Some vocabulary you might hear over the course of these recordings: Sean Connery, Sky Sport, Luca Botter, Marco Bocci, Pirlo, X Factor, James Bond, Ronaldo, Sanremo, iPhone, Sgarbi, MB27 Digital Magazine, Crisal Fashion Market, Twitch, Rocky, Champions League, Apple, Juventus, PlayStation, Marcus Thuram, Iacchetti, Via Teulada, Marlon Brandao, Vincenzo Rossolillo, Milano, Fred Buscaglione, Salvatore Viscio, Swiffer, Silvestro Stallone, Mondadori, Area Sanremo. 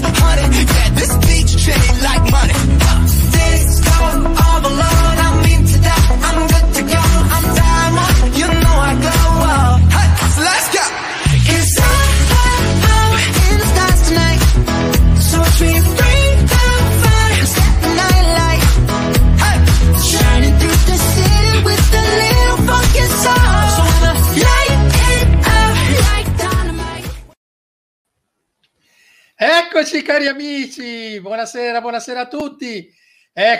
this honey. Yeah, this beach chain like money. This girl all alone, I'm into that. I'm good to go, I'm diamond, you know I glow up. Hey, so let's go. It's all in the stars tonight. So watch me bring the fire, set the night light. Hey, shining through the city with the little fucking soul. So wanna light it up like dynamite. Eccoci cari amici, buonasera, buonasera a tutti.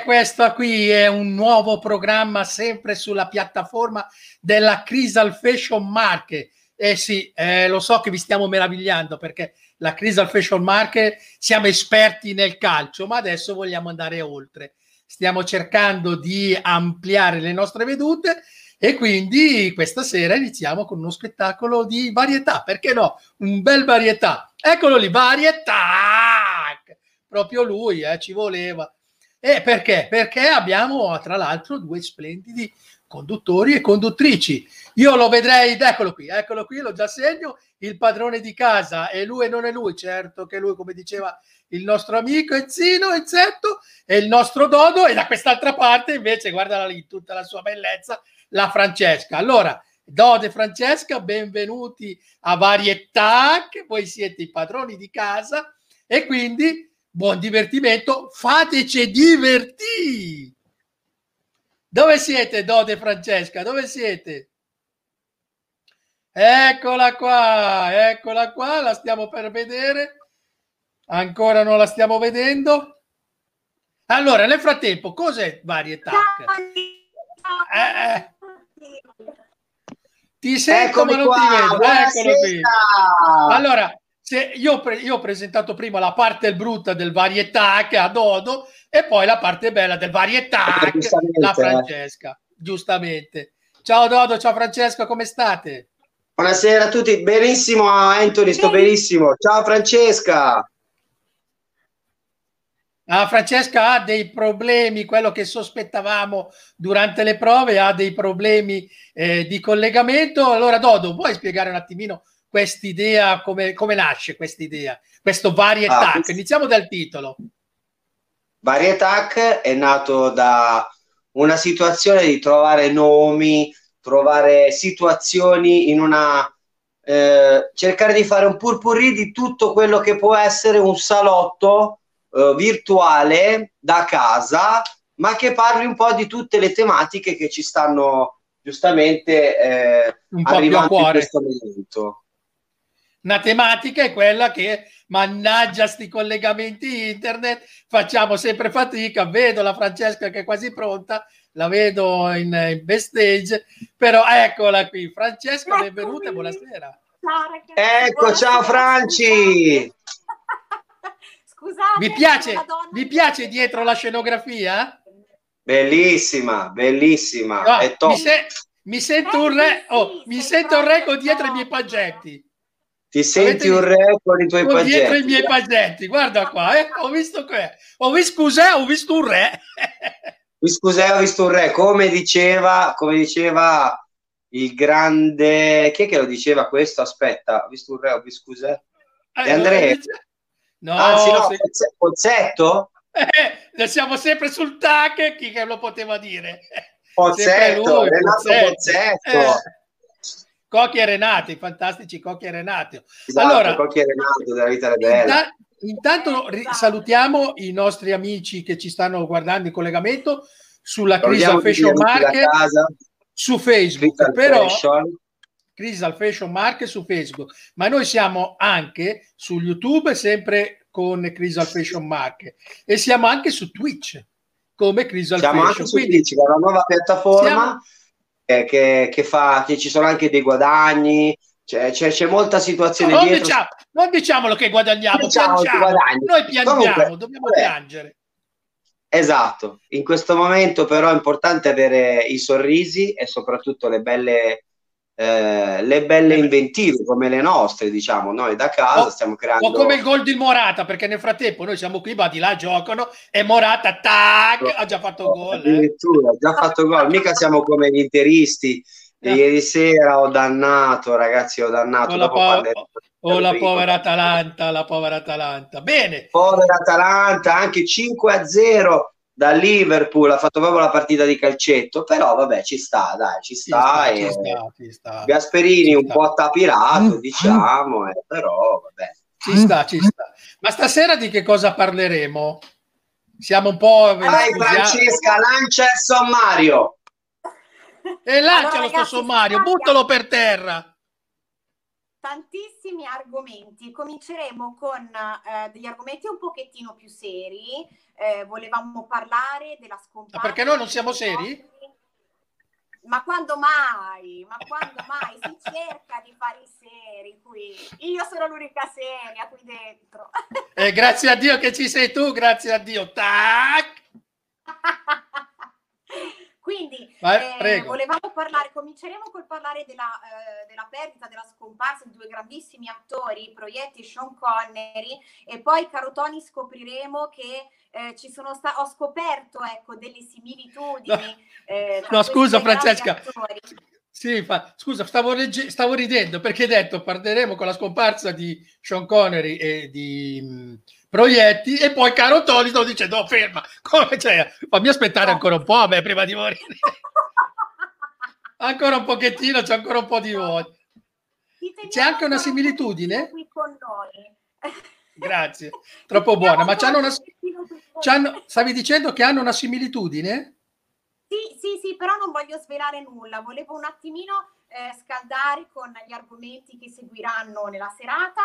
Questo qui è un nuovo programma sempre sulla piattaforma della Crisal Fashion Market. Sì, lo so che vi stiamo meravigliando perché la Crisal Fashion Market siamo esperti nel calcio, ma adesso vogliamo andare oltre. Stiamo cercando di ampliare le nostre vedute e quindi questa sera iniziamo con uno spettacolo di varietà, perché no? Un bel varietà. Eccolo lì, varietà! Proprio lui, ci voleva. E perché? Perché abbiamo tra l'altro due splendidi conduttori e conduttrici. Io lo vedrei, eccolo qui, lo già segno, il padrone di casa, e lui non è lui, certo che lui, come diceva il nostro amico Ezzino, Ezzetto, e il nostro Dodo, e da quest'altra parte invece, guardala lì, tutta la sua bellezza, la Francesca. Allora, Dodo e Francesca, benvenuti a Varietà, che voi siete i padroni di casa, e quindi... buon divertimento, fateci divertì! Dove siete, Dodo e Francesca? Dove siete? Eccola qua, la stiamo per vedere. Ancora non la stiamo vedendo. Allora, nel frattempo, cos'è Varietà? Ti sento, eccomi ma non qua, ti vedo. Eccolo qui. Allora... Io ho presentato prima la parte brutta del Varietà a Dodo e poi la parte bella del Varietà la Francesca, giustamente. Ciao Dodo, ciao Francesca, come state? Buonasera a tutti, benissimo Anthony, sto benissimo. Ciao Francesca. Ah, Francesca ha dei problemi, quello che sospettavamo durante le prove, ha dei problemi di collegamento. Allora Dodo, vuoi spiegare un attimino quest'idea, come nasce quest'idea, questo Varietà? Iniziamo dal titolo. Varietà è nato da una situazione di trovare nomi, trovare situazioni in una... cercare di fare un purpurri di tutto quello che può essere un salotto virtuale da casa, ma che parli un po' di tutte le tematiche che ci stanno giustamente arrivando in questo momento. Una tematica è quella che, mannaggia sti collegamenti internet, facciamo sempre fatica. Vedo la Francesca che è quasi pronta, la vedo in backstage, però eccola qui. Francesca, benvenuta e buonasera. Ciao ragazzi. Ecco, buonasera. Ciao Franci. Scusate. Vi piace dietro la scenografia? Bellissima, bellissima. No, è top. Mi sento un re, con dietro i miei paggetti. Ti senti un re con i tuoi paggetti? Dietro i miei paggetti, guarda qua, ho visto qua. Ho visto un re. Ho visto un re, come diceva il grande... Chi è che lo diceva questo? Aspetta, ho visto un re, Andrea? No, anzi no, Pozzetto? Siamo sempre sul TAC, chi che lo poteva dire? Pozzetto, Renato Pozzetto. Cocchi e Renato, i fantastici Cocchi e Renato. Esatto, allora, Cocchi e Renato della vita bella. Intanto salutiamo i nostri amici che ci stanno guardando in collegamento sulla Crisal Fashion Market su Facebook, Crisal Fashion Market su Facebook, ma noi siamo anche su YouTube sempre con Crisal Fashion Market e siamo anche su Twitch come Crisal Fashion. Siamo anche su Twitch, la nuova piattaforma. Che ci sono anche dei guadagni, c'è molta situazione dietro. Non diciamolo che guadagniamo, noi piangiamo, comunque, dobbiamo piangere. Esatto, in questo momento però è importante avere i sorrisi e soprattutto le belle inventive come le nostre, diciamo, noi da casa stiamo creando... O come il gol di Morata, perché nel frattempo noi siamo qui, ma di là giocano e Morata, tac, ha già fatto gol. Addirittura, ha già fatto gol, mica siamo come gli interisti. Ieri sera ho dannato, ragazzi, ho dannato. Dopo Oh, la povera Atalanta, la povera Atalanta. Bene. Povera Atalanta, anche 5-0 da Liverpool, ha fatto proprio la partita di calcetto, però vabbè, ci sta, dai, ci sta. Gasperini un po' tapirato, diciamo, però vabbè. Ci sta. Ma stasera di che cosa parleremo? Siamo un po'... Dai, Francesca, lancia il sommario. E lancia allora, lo sommario, buttalo per terra. Tantissimi argomenti, cominceremo con degli argomenti un pochettino più seri, volevamo parlare della scomparsa... Ma perché noi non siamo seri? Ma quando mai si cerca di fare i seri qui? Io sono l'unica seria qui dentro. Grazie a Dio che ci sei tu, grazie a Dio. Tac! Quindi cominceremo col parlare della perdita, della scomparsa di due grandissimi attori, Proietti e Sean Connery, e poi, caro Tony, scopriremo che ho scoperto ecco, delle similitudini. No, scusa Francesca, sì, scusa, stavo ridendo perché hai detto parleremo con la scomparsa di Sean Connery e di Proietti e poi caro Tony sto dicendo no, ferma, come, cioè, fammi aspettare ancora un po' prima di morire. Ancora un pochettino, c'è ancora un po' di voglia. C'è anche una similitudine qui con noi. Grazie, troppo buona. Ma stavi dicendo che hanno una similitudine? Sì, però non voglio svelare nulla, volevo un attimino scaldare con gli argomenti che seguiranno nella serata.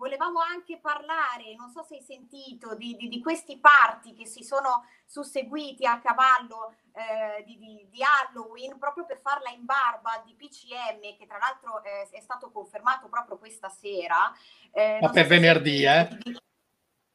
Volevamo anche parlare, non so se hai sentito, di questi party che si sono susseguiti a cavallo di Halloween, proprio per farla in barba al DPCM, che tra l'altro è stato confermato proprio questa sera. Ma per venerdì,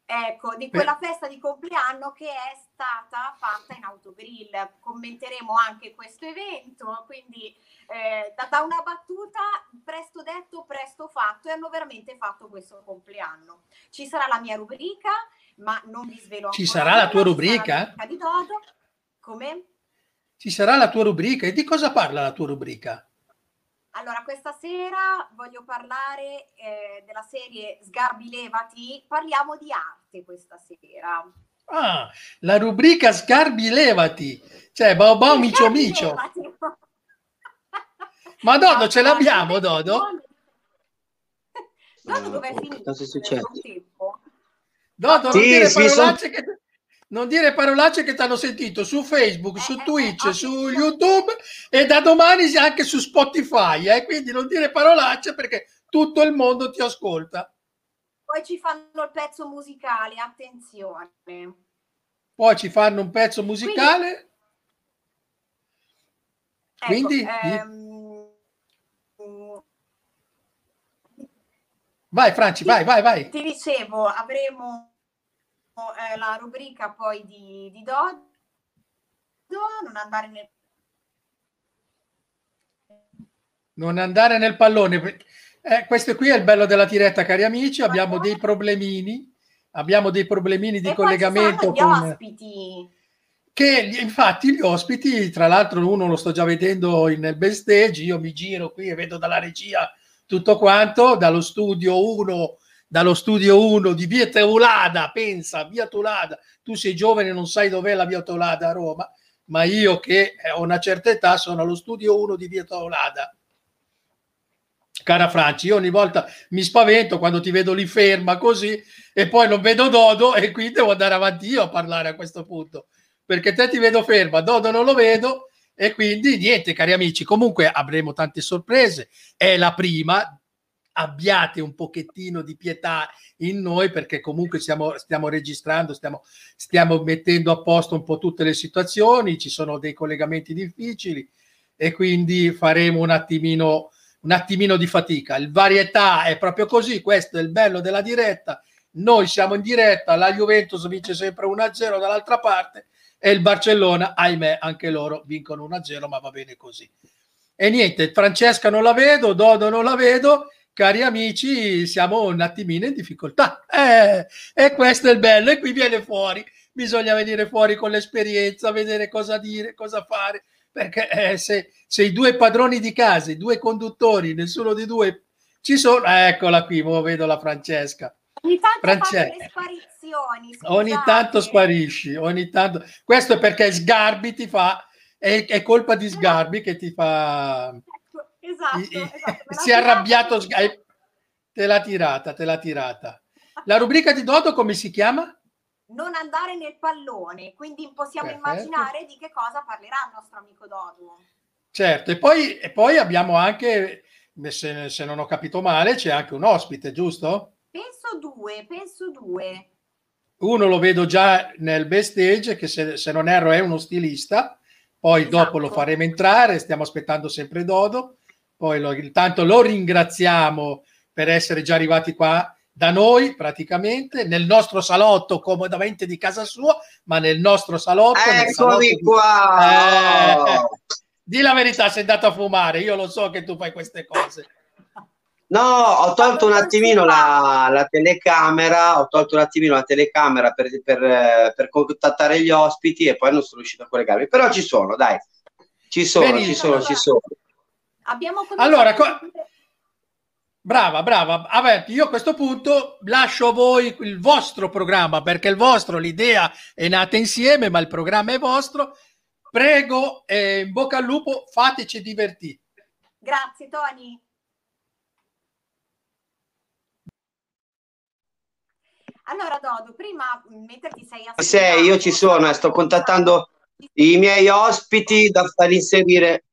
Ecco, di quella festa di compleanno che è stata fatta in autogrill. Commenteremo anche questo evento, quindi da una battuta, presto detto, presto fatto, e hanno veramente fatto questo compleanno. Ci sarà la mia rubrica, ma non vi svelo ancora. Ci sarà la tua rubrica? Di Dodo. Come? Ci sarà la tua rubrica? E di cosa parla la tua rubrica? Allora, questa sera voglio parlare della serie Sgarbi Levati, parliamo di arte questa sera. Ah, la rubrica Sgarbi Levati, cioè Bau Bau Micio Micio. Ma Dodo ce l'abbiamo, Dodo? Dodo dov'è finito? Cosa succede? Dodo, non dire parolacce che ti hanno sentito su Facebook, su Twitch, su YouTube e da domani anche su Spotify, quindi non dire parolacce perché tutto il mondo ti ascolta. Poi ci fanno il pezzo musicale, attenzione. Poi ci fanno un pezzo musicale. Quindi... Vai Franci, vai. Ti dicevo, avremo... la rubrica poi di Dodo, non andare nel pallone, questo qui è il bello della diretta, cari amici, abbiamo dei problemini di collegamento con gli ospiti, che infatti gli ospiti, tra l'altro uno lo sto già vedendo nel backstage, io mi giro qui e vedo dalla regia tutto quanto, dallo studio 1 di Via Teulada, pensa, Via Teulada, tu sei giovane non sai dov'è la Via Teulada a Roma, ma io che ho una certa età sono allo studio 1 di Via Teulada. Cara Franci, io ogni volta mi spavento quando ti vedo lì ferma così e poi non vedo Dodo e qui devo andare avanti io a parlare a questo punto, perché te ti vedo ferma, Dodo non lo vedo e quindi niente, cari amici, comunque avremo tante sorprese, è la prima, abbiate un pochettino di pietà in noi perché comunque stiamo registrando, stiamo mettendo a posto un po' tutte le situazioni, ci sono dei collegamenti difficili e quindi faremo un attimino di fatica. Il varietà è proprio così, questo è il bello della diretta, noi siamo in diretta, la Juventus vince sempre 1-0 dall'altra parte e il Barcellona, ahimè, anche loro vincono 1-0, ma va bene così. E niente, Francesca non la vedo, Dodo non la vedo, cari amici, siamo un attimino in difficoltà, e questo è il bello, e qui viene fuori, bisogna venire fuori con l'esperienza, vedere cosa dire, cosa fare, perché se i due padroni di casa, i due conduttori, nessuno dei due Ci sono, eccola qui, vedo la Francesca. Ogni tanto faccio le sparizioni. Scusate. Ogni tanto sparisci, ogni tanto. Questo è perché Sgarbi ti fa, è colpa di Sgarbi che ti fa... Esatto. Si è arrabbiato, te l'ha tirata. La rubrica di Dodo come si chiama? Non andare nel pallone, quindi possiamo immaginare di che cosa parlerà il nostro amico Dodo. Certo, e poi abbiamo anche, se non ho capito male, c'è anche un ospite, giusto? Penso due. Uno lo vedo già nel backstage, che se non erro è uno stilista, poi dopo lo faremo entrare, stiamo aspettando sempre Dodo, poi intanto lo ringraziamo per essere già arrivati qua da noi praticamente, nel nostro salotto, comodamente di casa sua, ma nel nostro salotto. Eccoli qua! Di la verità, sei andato a fumare, io lo so che tu fai queste cose. No, ho tolto un attimino la telecamera, per contattare gli ospiti e poi non sono riuscito a collegarmi, però ci sono, dai. Ci sono. Abbiamo Brava. Io a questo punto lascio a voi il vostro programma, perché il vostro, l'idea è nata insieme, ma il programma è vostro. Prego, in bocca al lupo, fateci divertire. Grazie, Tony. Allora, Dodo, prima metterti io ci sono, sto contattando i miei ospiti da far inserire.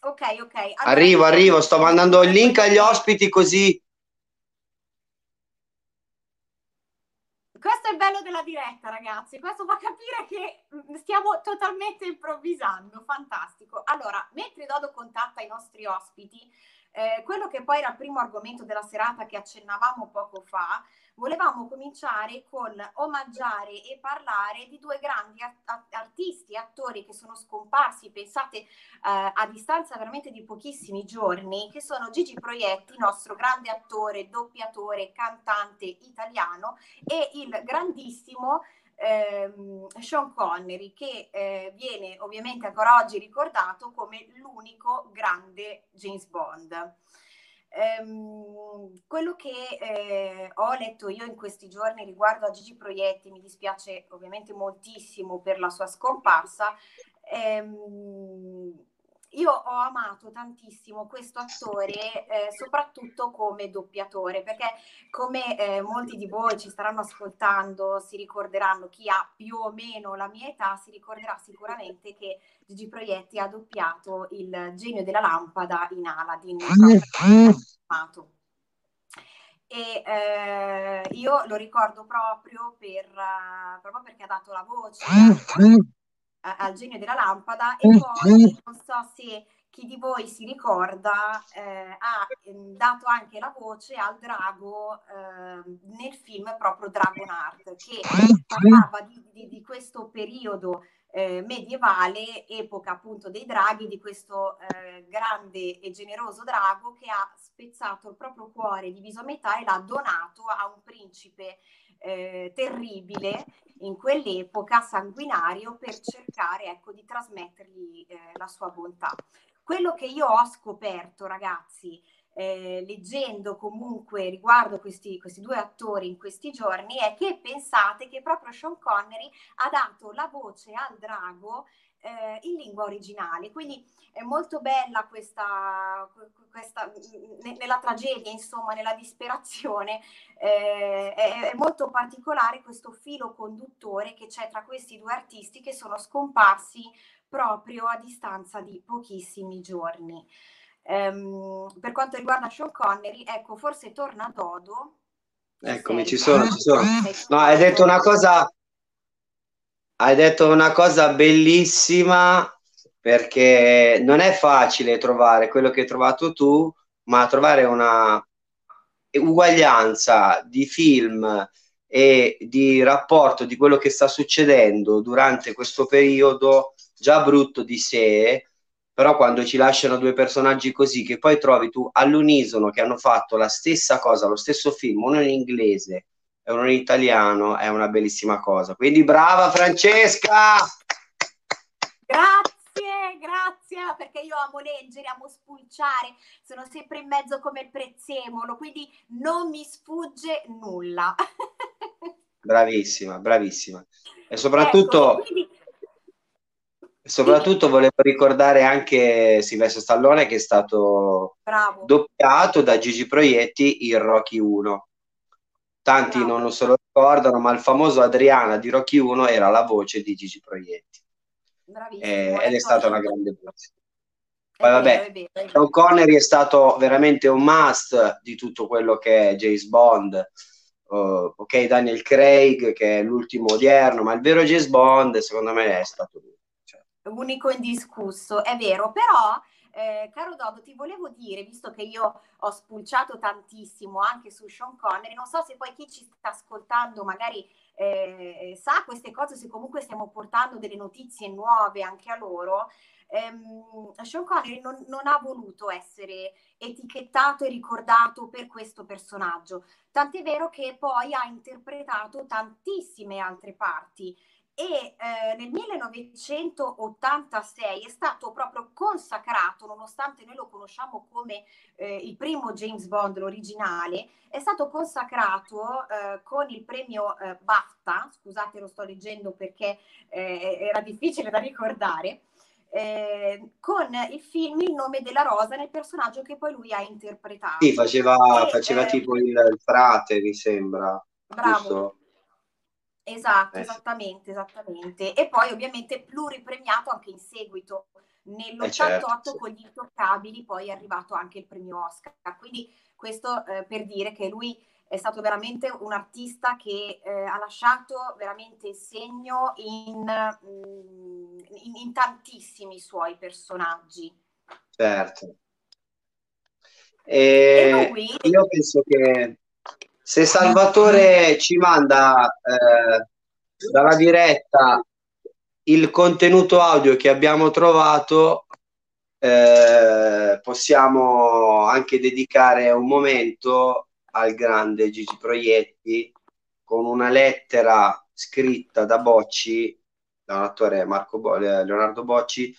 Ok. Allora, arrivo, sto mandando il link agli ospiti così. Questo è il bello della diretta, ragazzi. Questo fa capire che stiamo totalmente improvvisando. Fantastico. Allora, mentre Dodo contatta i nostri ospiti, quello che poi era il primo argomento della serata che accennavamo poco fa, volevamo cominciare con omaggiare e parlare di due grandi artisti, attori che sono scomparsi, pensate, a distanza veramente di pochissimi giorni, che sono Gigi Proietti, nostro grande attore, doppiatore, cantante italiano, e il grandissimo Sean Connery, che viene ovviamente ancora oggi ricordato come l'unico grande James Bond. Quello che ho letto io in questi giorni riguardo a Gigi Proietti, mi dispiace ovviamente moltissimo per la sua scomparsa. Io ho amato tantissimo questo attore, soprattutto come doppiatore, perché come molti di voi ci staranno ascoltando si ricorderanno, chi ha più o meno la mia età si ricorderà sicuramente che Gigi Proietti ha doppiato il genio della lampada in Aladdin. E io lo ricordo proprio perché ha dato la voce al genio della lampada. E poi non so se chi di voi si ricorda, ha dato anche la voce al drago nel film proprio Dragonheart, che parlava di questo periodo medievale, epoca appunto dei draghi, di questo grande e generoso drago che ha spezzato il proprio cuore diviso a metà e l'ha donato a un principe terribile in quell'epoca, sanguinario, per cercare, ecco, di trasmettergli la sua bontà. Quello che io ho scoperto, ragazzi, leggendo comunque riguardo questi due attori in questi giorni, è che pensate che proprio Sean Connery ha dato la voce al drago in lingua originale, quindi è molto bella questa nella tragedia, insomma, nella disperazione, è molto particolare questo filo conduttore che c'è tra questi due artisti che sono scomparsi proprio a distanza di pochissimi giorni. Per quanto riguarda Sean Connery, ecco, forse torna Dodo. Eccomi, ci sono. No, hai detto una cosa... Hai detto una cosa bellissima, perché non è facile trovare quello che hai trovato tu, ma trovare una uguaglianza di film e di rapporto di quello che sta succedendo durante questo periodo già brutto di sé, però quando ci lasciano due personaggi così, che poi trovi tu all'unisono, che hanno fatto la stessa cosa, lo stesso film, uno in inglese, uno in italiano, è una bellissima cosa. Quindi brava Francesca! Grazie perché io amo leggere, amo spulciare, sono sempre in mezzo come il prezzemolo, quindi non mi sfugge nulla. Bravissima, bravissima. E soprattutto... Ecco, quindi... Soprattutto volevo ricordare anche Silvestro Stallone, che è stato bravo, doppiato da Gigi Proietti in Rocky 1. Tanti bravo, non se lo ricordano, ma il famoso Adriana di Rocky 1 era la voce di Gigi Proietti. Ed è stata una grande voce. Poi vabbè, Sean Connery è stato veramente un must di tutto quello che è James Bond. Ok, Daniel Craig, che è l'ultimo odierno, ma il vero James Bond secondo me è stato lui. Unico indiscusso, è vero, però caro Dodo, ti volevo dire, visto che io ho spulciato tantissimo anche su Sean Connery, non so se poi chi ci sta ascoltando magari sa queste cose, se comunque stiamo portando delle notizie nuove anche a loro. Sean Connery non ha voluto essere etichettato e ricordato per questo personaggio, tant'è vero che poi ha interpretato tantissime altre parti. E nel 1986 è stato proprio consacrato, nonostante noi lo conosciamo come il primo James Bond, l'originale, è stato consacrato con il premio BAFTA, scusate lo sto leggendo perché era difficile da ricordare, con il film Il nome della rosa, nel personaggio che poi lui ha interpretato. Sì, faceva tipo il frate, mi sembra. Bravo. Giusto? Esatto, esattamente, esattamente. E poi ovviamente pluripremiato anche in seguito, nell'88 certo, con gli Intoccabili, poi è arrivato anche il premio Oscar. Quindi questo per dire che lui è stato veramente un artista che ha lasciato veramente il segno in tantissimi suoi personaggi. Certo. E lui... Io penso che... Se Salvatore ci manda dalla diretta il contenuto audio che abbiamo trovato, possiamo anche dedicare un momento al grande Gigi Proietti con una lettera scritta da Bocci, da un attore, Leonardo Bocci,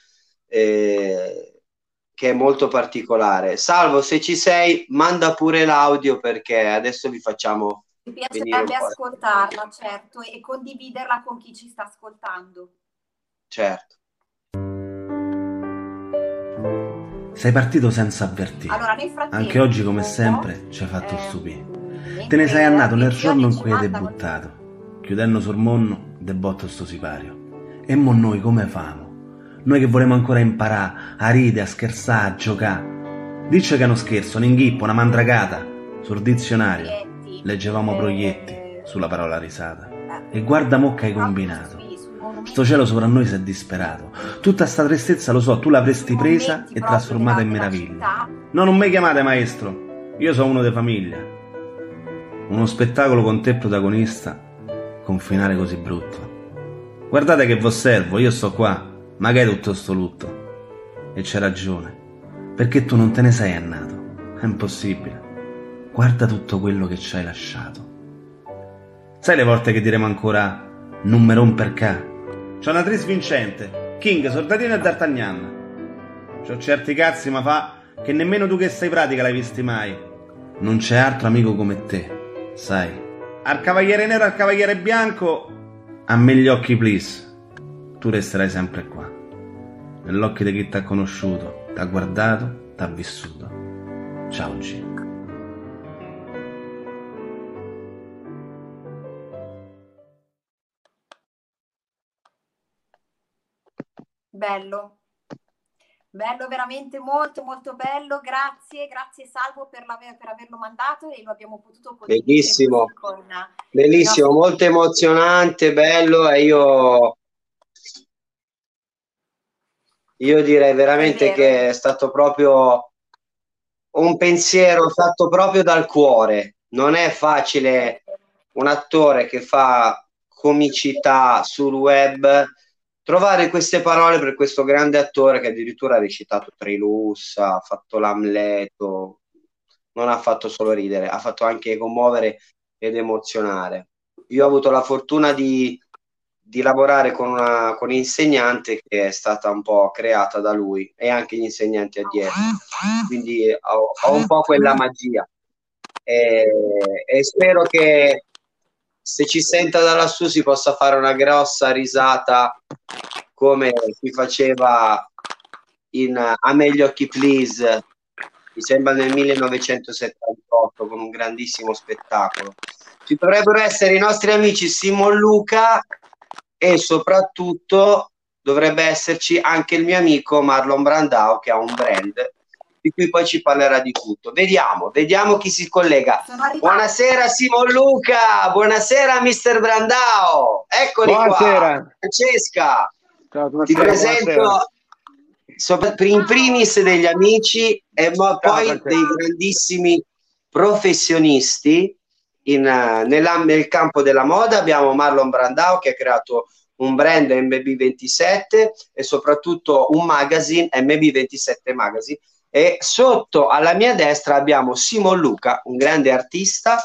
che è molto particolare. Salvo, se ci sei, manda pure l'audio, perché adesso vi facciamo... Mi piacerebbe ascoltarla, certo, e condividerla con chi ci sta ascoltando. Certo. Sei partito senza avvertire. Allora, nel frattempo, anche oggi, come sempre, ci hai fatto stupire. Te ne sei andato nel giorno in cui hai debuttato, chiudendo sul monno de botto sto sipario. E mo noi come famo? Noi che vorremmo ancora imparare a ridere, a scherzare, a giocare. Dice che è uno scherzo, un inghippo, una mandragata. Sul dizionario leggevamo Proietti sulla parola risata. E guarda mo' che hai combinato. Sto cielo sopra noi si è disperato. Tutta sta tristezza, lo so, tu l'avresti presa e trasformata in meraviglia. No, non mi chiamate maestro, io sono uno di famiglia. Uno spettacolo con te protagonista, con finale così brutto. Guardate che vos servo, io sto qua. Ma che è tutto sto lutto? E c'è ragione, perché tu non te ne sei andato. È impossibile. Guarda tutto quello che ci hai lasciato. Sai le volte che diremo ancora non me romper ca? C'ho una tris vincente, King, Sordatino e D'Artagnan. C'ho certi cazzi, ma fa che nemmeno tu che sei pratica l'hai visti mai. Non c'è altro amico come te, sai. Al cavaliere nero, al cavaliere bianco, a me gli occhi please. Tu resterai sempre qua, nell'occhio di chi t'ha conosciuto, t'ha guardato, t'ha vissuto. Ciao G. Bello, bello, veramente molto molto bello. Grazie, grazie Salvo per averlo mandato e lo abbiamo potuto condividere. Bellissimo, con... bellissimo, no, molto emozionante, bello. E Io direi veramente che è stato proprio un pensiero fatto proprio dal cuore. Non è facile un attore che fa comicità sul web trovare queste parole per questo grande attore che addirittura ha recitato Trilussa, ha fatto l'Amleto, non ha fatto solo ridere, ha fatto anche commuovere ed emozionare. Io ho avuto la fortuna di di lavorare con un'insegnante che è stata un po' creata da lui e anche gli insegnanti addietro, quindi ho un po' quella magia e spero che se ci senta da lassù si possa fare una grossa risata come si faceva in A me gli occhi please, mi sembra nel 1978, con un grandissimo spettacolo. Ci dovrebbero essere i nostri amici Simon Luca e soprattutto dovrebbe esserci anche il mio amico Marlon Brandao, che ha un brand di cui poi ci parlerà di tutto. Vediamo chi si collega. Buonasera Simon Luca, buonasera Mister Brandao, eccoli buonasera. Qua Francesca, ciao, ti presento in primis degli amici e poi dei grandissimi professionisti nel campo della moda. Abbiamo Marlon Brandao che ha creato un brand MB27 e soprattutto un magazine, MB27 Magazine, e sotto alla mia destra abbiamo Simon Luca, un grande artista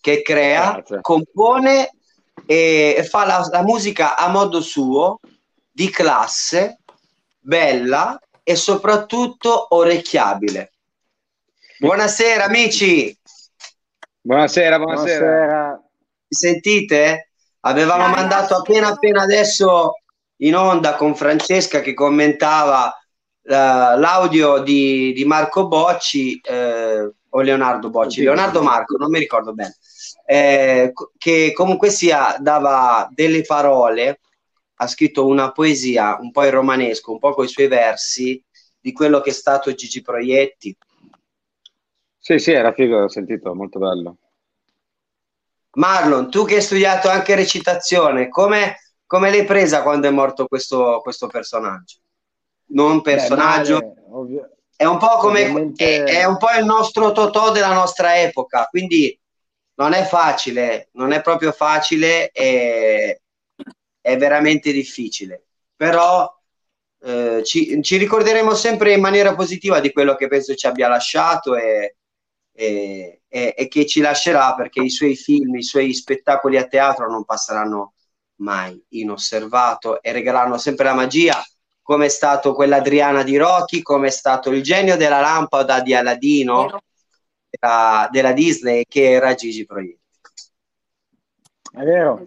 che crea, compone e fa la musica a modo suo, di classe, bella e soprattutto orecchiabile. Buonasera amici. Buonasera. Mi sentite? Avevamo mandato appena adesso in onda con Francesca che commentava l'audio di Marco Bocci o Leonardo Bocci, Leonardo Marco, non mi ricordo bene, che comunque sia dava delle parole, ha scritto una poesia un po' in romanesco, un po' coi suoi versi, di quello che è stato Gigi Proietti. Sì, era figo, l'ho sentito, molto bello. Marlon, tu che hai studiato anche recitazione, come l'hai presa quando è morto questo personaggio? Non personaggio, è un po' come ovviamente... è un po' il nostro Totò della nostra epoca, quindi non è facile, non è proprio facile, è veramente difficile, però ci ricorderemo sempre in maniera positiva di quello che penso ci abbia lasciato e che ci lascerà, perché i suoi film, i suoi spettacoli a teatro non passeranno mai inosservato e regaleranno sempre la magia, come è stato quell'Adriana di Rocky, come è stato il genio della lampada di Aladino della Disney, che era Gigi Proietti. È vero.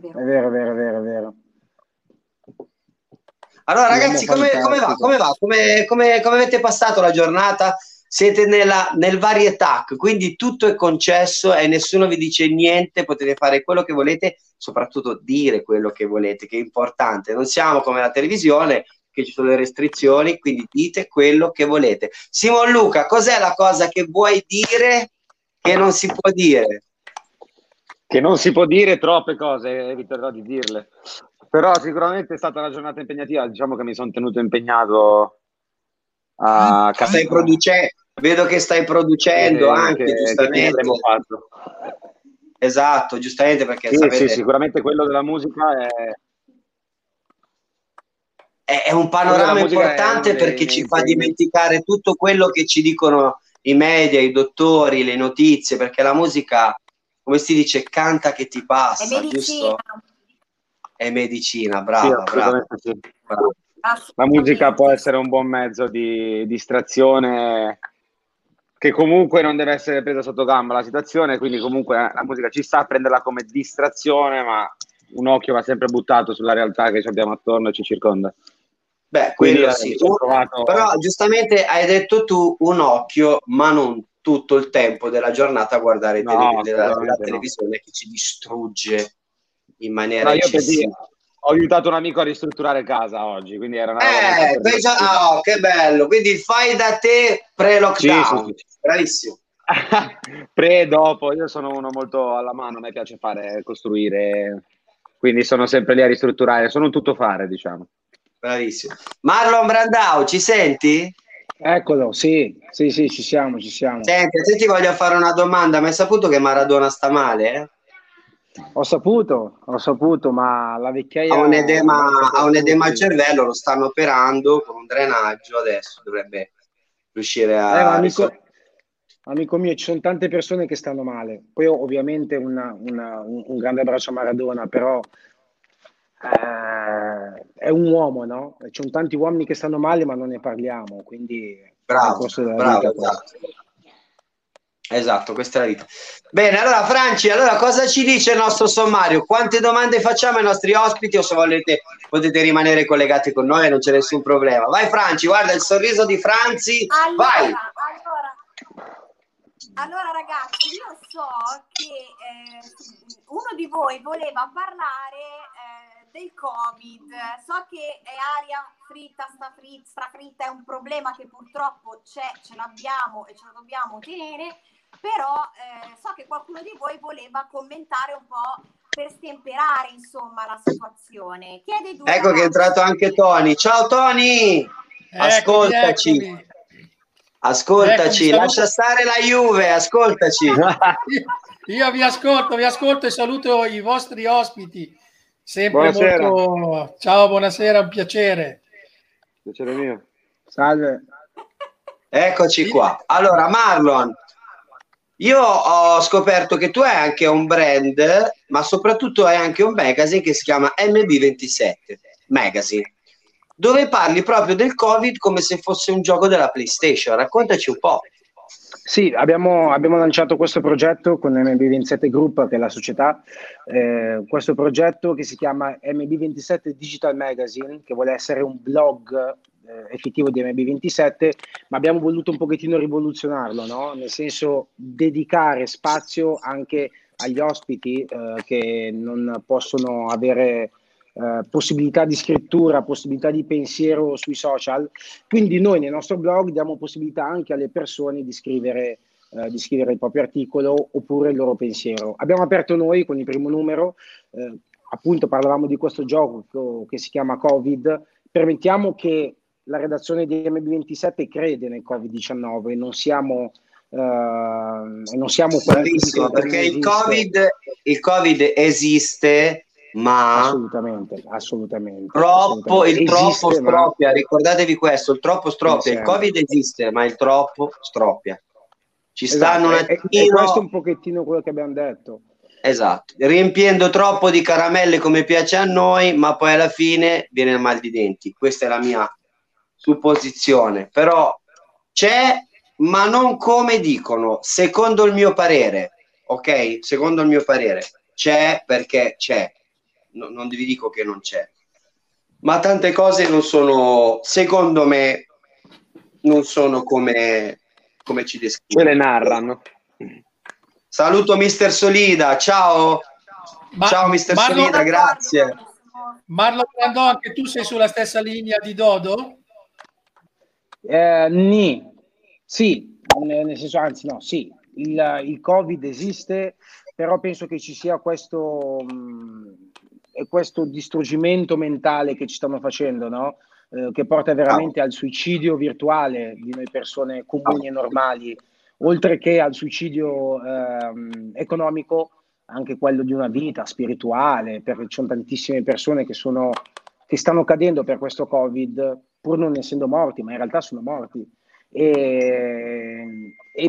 Allora ragazzi, come va? Come avete passato la giornata? Siete nel varietà, quindi tutto è concesso e nessuno vi dice niente, potete fare quello che volete, soprattutto dire quello che volete, che è importante. Non siamo come la televisione, che ci sono le restrizioni, quindi dite quello che volete. Simon Luca, cos'è la cosa che vuoi dire che non si può dire? Che non si può dire troppe cose, eviterò di dirle. Però sicuramente è stata una giornata impegnativa, diciamo che mi sono tenuto impegnato a... Stai vedo che stai producendo anche, giustamente. Che fatto. Esatto, giustamente, perché... Sì, sapete, sì, sicuramente quello della musica è un panorama importante, perché ci fa dimenticare tutto quello che ci dicono i media, i dottori, le notizie, perché la musica, come si dice, canta che ti passa, giusto? È medicina, brava, sì, brava. Sì. La musica può essere un buon mezzo di distrazione, che comunque non deve essere presa sotto gamba la situazione, quindi comunque la musica ci sta a prenderla come distrazione, ma un occhio va sempre buttato sulla realtà che ci abbiamo attorno e ci circonda. Beh, quello sì, però giustamente hai detto tu, un occhio, ma non tutto il tempo della giornata a guardare la televisione che ci distrugge in maniera ho aiutato un amico a ristrutturare casa oggi, quindi era una che bello, quindi fai da te pre-lockdown. Sì. Bravissimo. Pre-dopo, io sono uno molto alla mano, a me piace costruire, quindi sono sempre lì a ristrutturare, sono un tuttofare, diciamo. Bravissimo. Marlon Brandao, ci senti? Eccolo, sì, ci siamo. Senti, se ti voglio fare una domanda, ma hai saputo che Maradona sta male, eh? Ho saputo, ma la vecchiaia... Ha un edema al cervello, lo stanno operando con un drenaggio, adesso dovrebbe riuscire a... Amico mio, ci sono tante persone che stanno male, poi ovviamente un grande abbraccio a Maradona, però è un uomo, no? Ci sono tanti uomini che stanno male, ma non ne parliamo, quindi bravo, bravo, esatto, questa è la vita. Bene, allora Franci, allora cosa ci dice il nostro sommario? Quante domande facciamo ai nostri ospiti, o se volete potete rimanere collegati con noi, non c'è nessun problema. Vai Franci, guarda il sorriso di Franci, allora, vai! Allora ragazzi, io so che uno di voi voleva parlare del Covid, so che è aria fritta, strafritta, è un problema che purtroppo c'è, ce l'abbiamo e ce lo dobbiamo tenere, però so che qualcuno di voi voleva commentare un po' per stemperare insomma la situazione. Chiede due, ecco che è entrato anche Tony. Ciao Tony, ascoltaci. Eccomi. Ascoltaci, ecco, lascia stare la Juve, ascoltaci. Io vi ascolto e saluto i vostri ospiti. Sempre buonasera. Molto... Ciao, buonasera, un piacere. Piacere mio. Salve. Eccoci qua. Allora, Marlon, io ho scoperto che tu hai anche un brand, ma soprattutto hai anche un magazine che si chiama MB27 Magazine, dove parli proprio del Covid come se fosse un gioco della PlayStation. Raccontaci un po'. Sì, abbiamo lanciato questo progetto con MB27 Group, che è la società, questo progetto che si chiama MB27 Digital Magazine, che vuole essere un blog effettivo di MB27, ma abbiamo voluto un pochettino rivoluzionarlo, no? Nel senso, dedicare spazio anche agli ospiti che non possono avere... possibilità di scrittura, possibilità di pensiero sui social, quindi noi nel nostro blog diamo possibilità anche alle persone di scrivere il proprio articolo oppure il loro pensiero. Abbiamo aperto noi con il primo numero, appunto parlavamo di questo gioco che si chiama Covid, permettiamo che la redazione di MB27 crede nel Covid-19, non siamo bravissimo, perché il Covid esiste, ma assolutamente troppo, il troppo stroppia, ma... ricordatevi questo, il troppo stroppia, il Covid esiste ma il troppo stroppia, ci stanno un attimo, e questo è un pochettino quello che abbiamo detto, esatto, riempiendo troppo di caramelle come piace a noi, ma poi alla fine viene il mal di denti, questa è la mia supposizione, però c'è, ma non come dicono, secondo il mio parere, ok? Secondo il mio parere c'è, perché c'è. No, non vi dico che non c'è, ma tante cose non sono, secondo me non sono come ci descrivono, ce le narrano. Saluto Mister Solida, ciao, ciao Mister Solida, grazie. Marlon Brandao, anche tu sei sulla stessa linea di Dodo? Sì, nel senso, anzi no, sì, il Covid esiste, però penso che ci sia questo distruggimento mentale che ci stanno facendo, no? Che porta veramente al suicidio virtuale di noi persone comuni e normali, oltre che al suicidio economico, anche quello di una vita spirituale, perché ci sono tantissime persone che stanno cadendo per questo Covid, pur non essendo morti, ma in realtà sono morti. E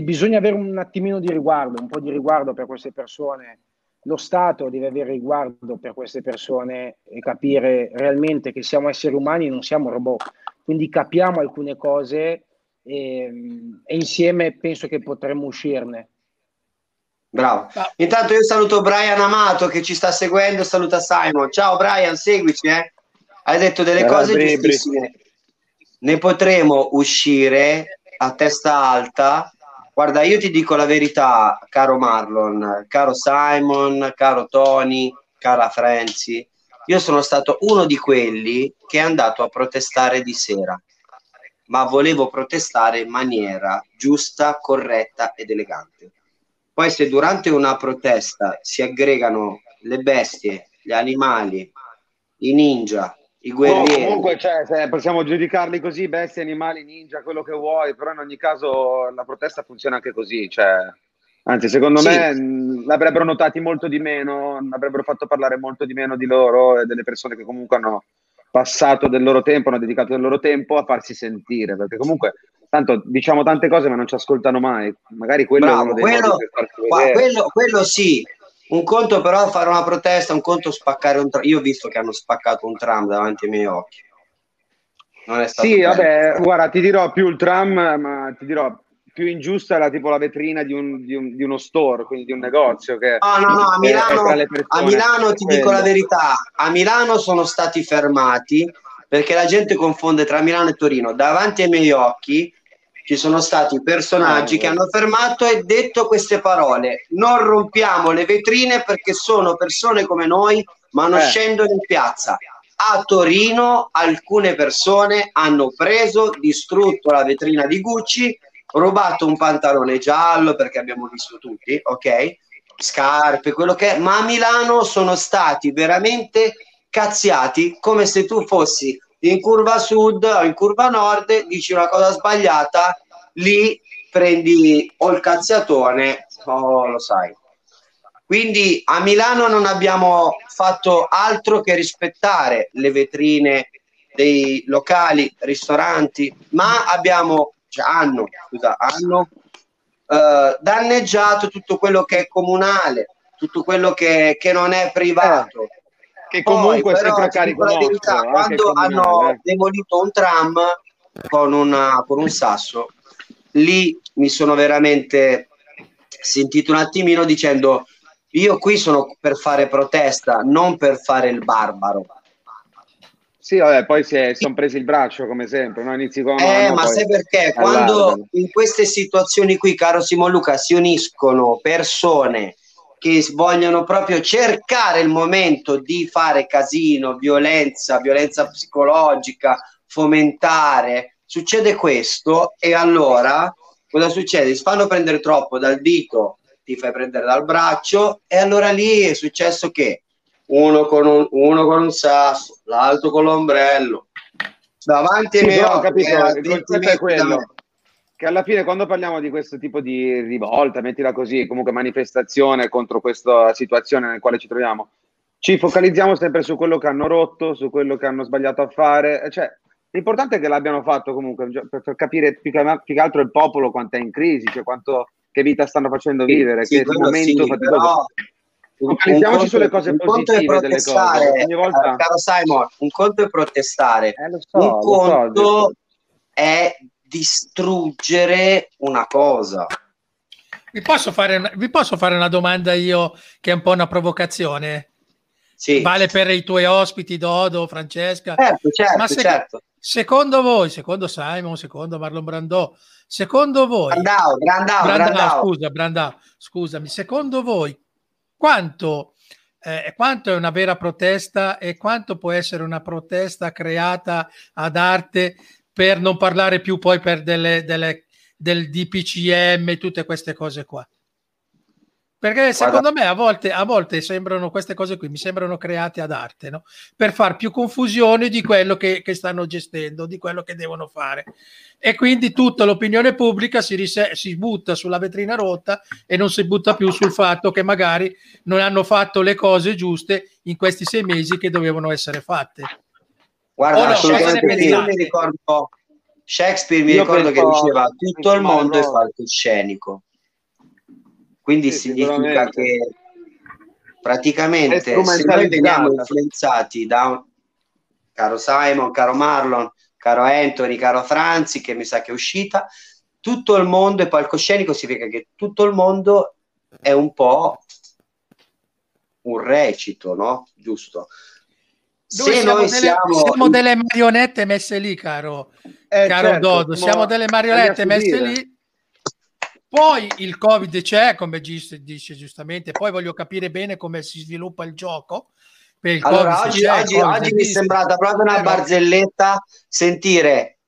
bisogna avere un attimino di riguardo, un po' di riguardo per queste persone. Lo Stato deve avere riguardo per queste persone e capire realmente che siamo esseri umani e non siamo robot, quindi capiamo alcune cose e insieme penso che potremmo uscirne. Bravo, intanto io saluto Brian Amato che ci sta seguendo, saluta Simon, ciao Brian, seguici, hai detto delle cose giustissime, ne potremo uscire a testa alta. Guarda, io ti dico la verità, caro Marlon, caro Simon, caro Tony, cara Franci, io sono stato uno di quelli che è andato a protestare di sera, ma volevo protestare in maniera giusta, corretta ed elegante. Poi se durante una protesta si aggregano le bestie, gli animali, i ninja, i guerrieri. No, comunque se possiamo giudicarli così, bestie, animali, ninja, quello che vuoi, però in ogni caso la protesta funziona anche così, anzi secondo me l'avrebbero notati molto di meno, avrebbero fatto parlare molto di meno di loro e delle persone che comunque hanno passato del loro tempo, hanno dedicato del loro tempo a farsi sentire, perché comunque tanto diciamo tante cose ma non ci ascoltano mai, magari quello è uno dei modi per farsi vedere. Quello sì. Un conto però fare una protesta, un conto spaccare un tram. Io ho visto che hanno spaccato un tram davanti ai miei occhi. Non è stato bello. Vabbè, guarda, ti dirò più il tram, ma ti dirò più ingiusta era tipo la vetrina di uno store, quindi di un negozio. Che no, a Milano, ti dico la verità, a Milano sono stati fermati perché la gente confonde tra Milano e Torino. Davanti ai miei occhi ci sono stati personaggi che hanno fermato e detto queste parole: non rompiamo le vetrine perché sono persone come noi, ma non scendono in piazza. A Torino alcune persone hanno preso, distrutto la vetrina di Gucci, rubato un pantalone giallo, perché abbiamo visto tutti, ok? Scarpe, quello che è, ma a Milano sono stati veramente cazziati, come se tu fossi in curva sud o in curva nord, dici una cosa sbagliata, lì prendi o il cazziatone o lo sai. Quindi a Milano non abbiamo fatto altro che rispettare le vetrine dei locali, ristoranti, ma hanno danneggiato tutto quello che è comunale, tutto quello che non è privato. Che comunque poi, però, carico nostro, verità, quando hanno demolito un tram con un sasso, lì mi sono veramente sentito un attimino dicendo: io qui sono per fare protesta, non per fare il barbaro. Sì, vabbè, poi si sono presi il braccio come sempre, no? Inizi con mano, ma poi... sai perché? Quando in queste situazioni qui, caro Simon Luca, si uniscono persone che vogliono proprio cercare il momento di fare casino, violenza psicologica, fomentare, succede questo. E allora cosa succede? Si fanno prendere troppo dal dito, ti fai prendere dal braccio, e allora lì è successo che uno con un sasso, l'altro con l'ombrello davanti ai miei occhi. Il concetto è quello che alla fine, quando parliamo di questo tipo di rivolta, mettila così, comunque manifestazione contro questa situazione nel quale ci troviamo, ci focalizziamo sempre su quello che hanno rotto, su quello che hanno sbagliato a fare. Cioè, l'importante è che l'abbiano fatto, comunque, per capire più che altro il popolo quanto è in crisi, cioè quanto, che vita stanno facendo vivere, che momento faticoso. Focalizziamoci sulle cose positive delle cose. Ogni volta... caro Simon, un conto è protestare, un conto è distruggere una cosa. Vi posso fare una domanda io, che è un po' una provocazione? Sì. Vale per i tuoi ospiti, Dodo, Francesca. Certo, ma certo. Secondo voi, secondo Simon, secondo Marlon Brandao, secondo voi... Brandao. Scusa, Brandao, scusami. Secondo voi quanto è una vera protesta e quanto può essere una protesta creata ad arte, per non parlare più poi per del DPCM, tutte queste cose qua? Perché secondo me a volte sembrano queste cose qui, mi sembrano create ad arte, no? Per far più confusione di quello che stanno gestendo, di quello che devono fare. E quindi tutta l'opinione pubblica si butta sulla vetrina rotta e non si butta più sul fatto che magari non hanno fatto le cose giuste in questi 6 mesi che dovevano essere fatte. Guarda, Shakespeare mi ricordo che diceva: tutto il mondo è palcoscenico. Quindi significa che praticamente se noi veniamo influenzati da caro Simon, caro Marlon, caro Anthony, caro Franzi, che mi sa che è uscita, tutto il mondo è palcoscenico, significa che tutto il mondo è un po' un recito, no? Giusto? Siamo delle marionette messe lì, caro Dodo, siamo delle marionette messe lì. Poi il Covid c'è, come dice giustamente, poi voglio capire bene come si sviluppa il gioco. Allora, oggi mi è sembrata proprio una barzelletta sentire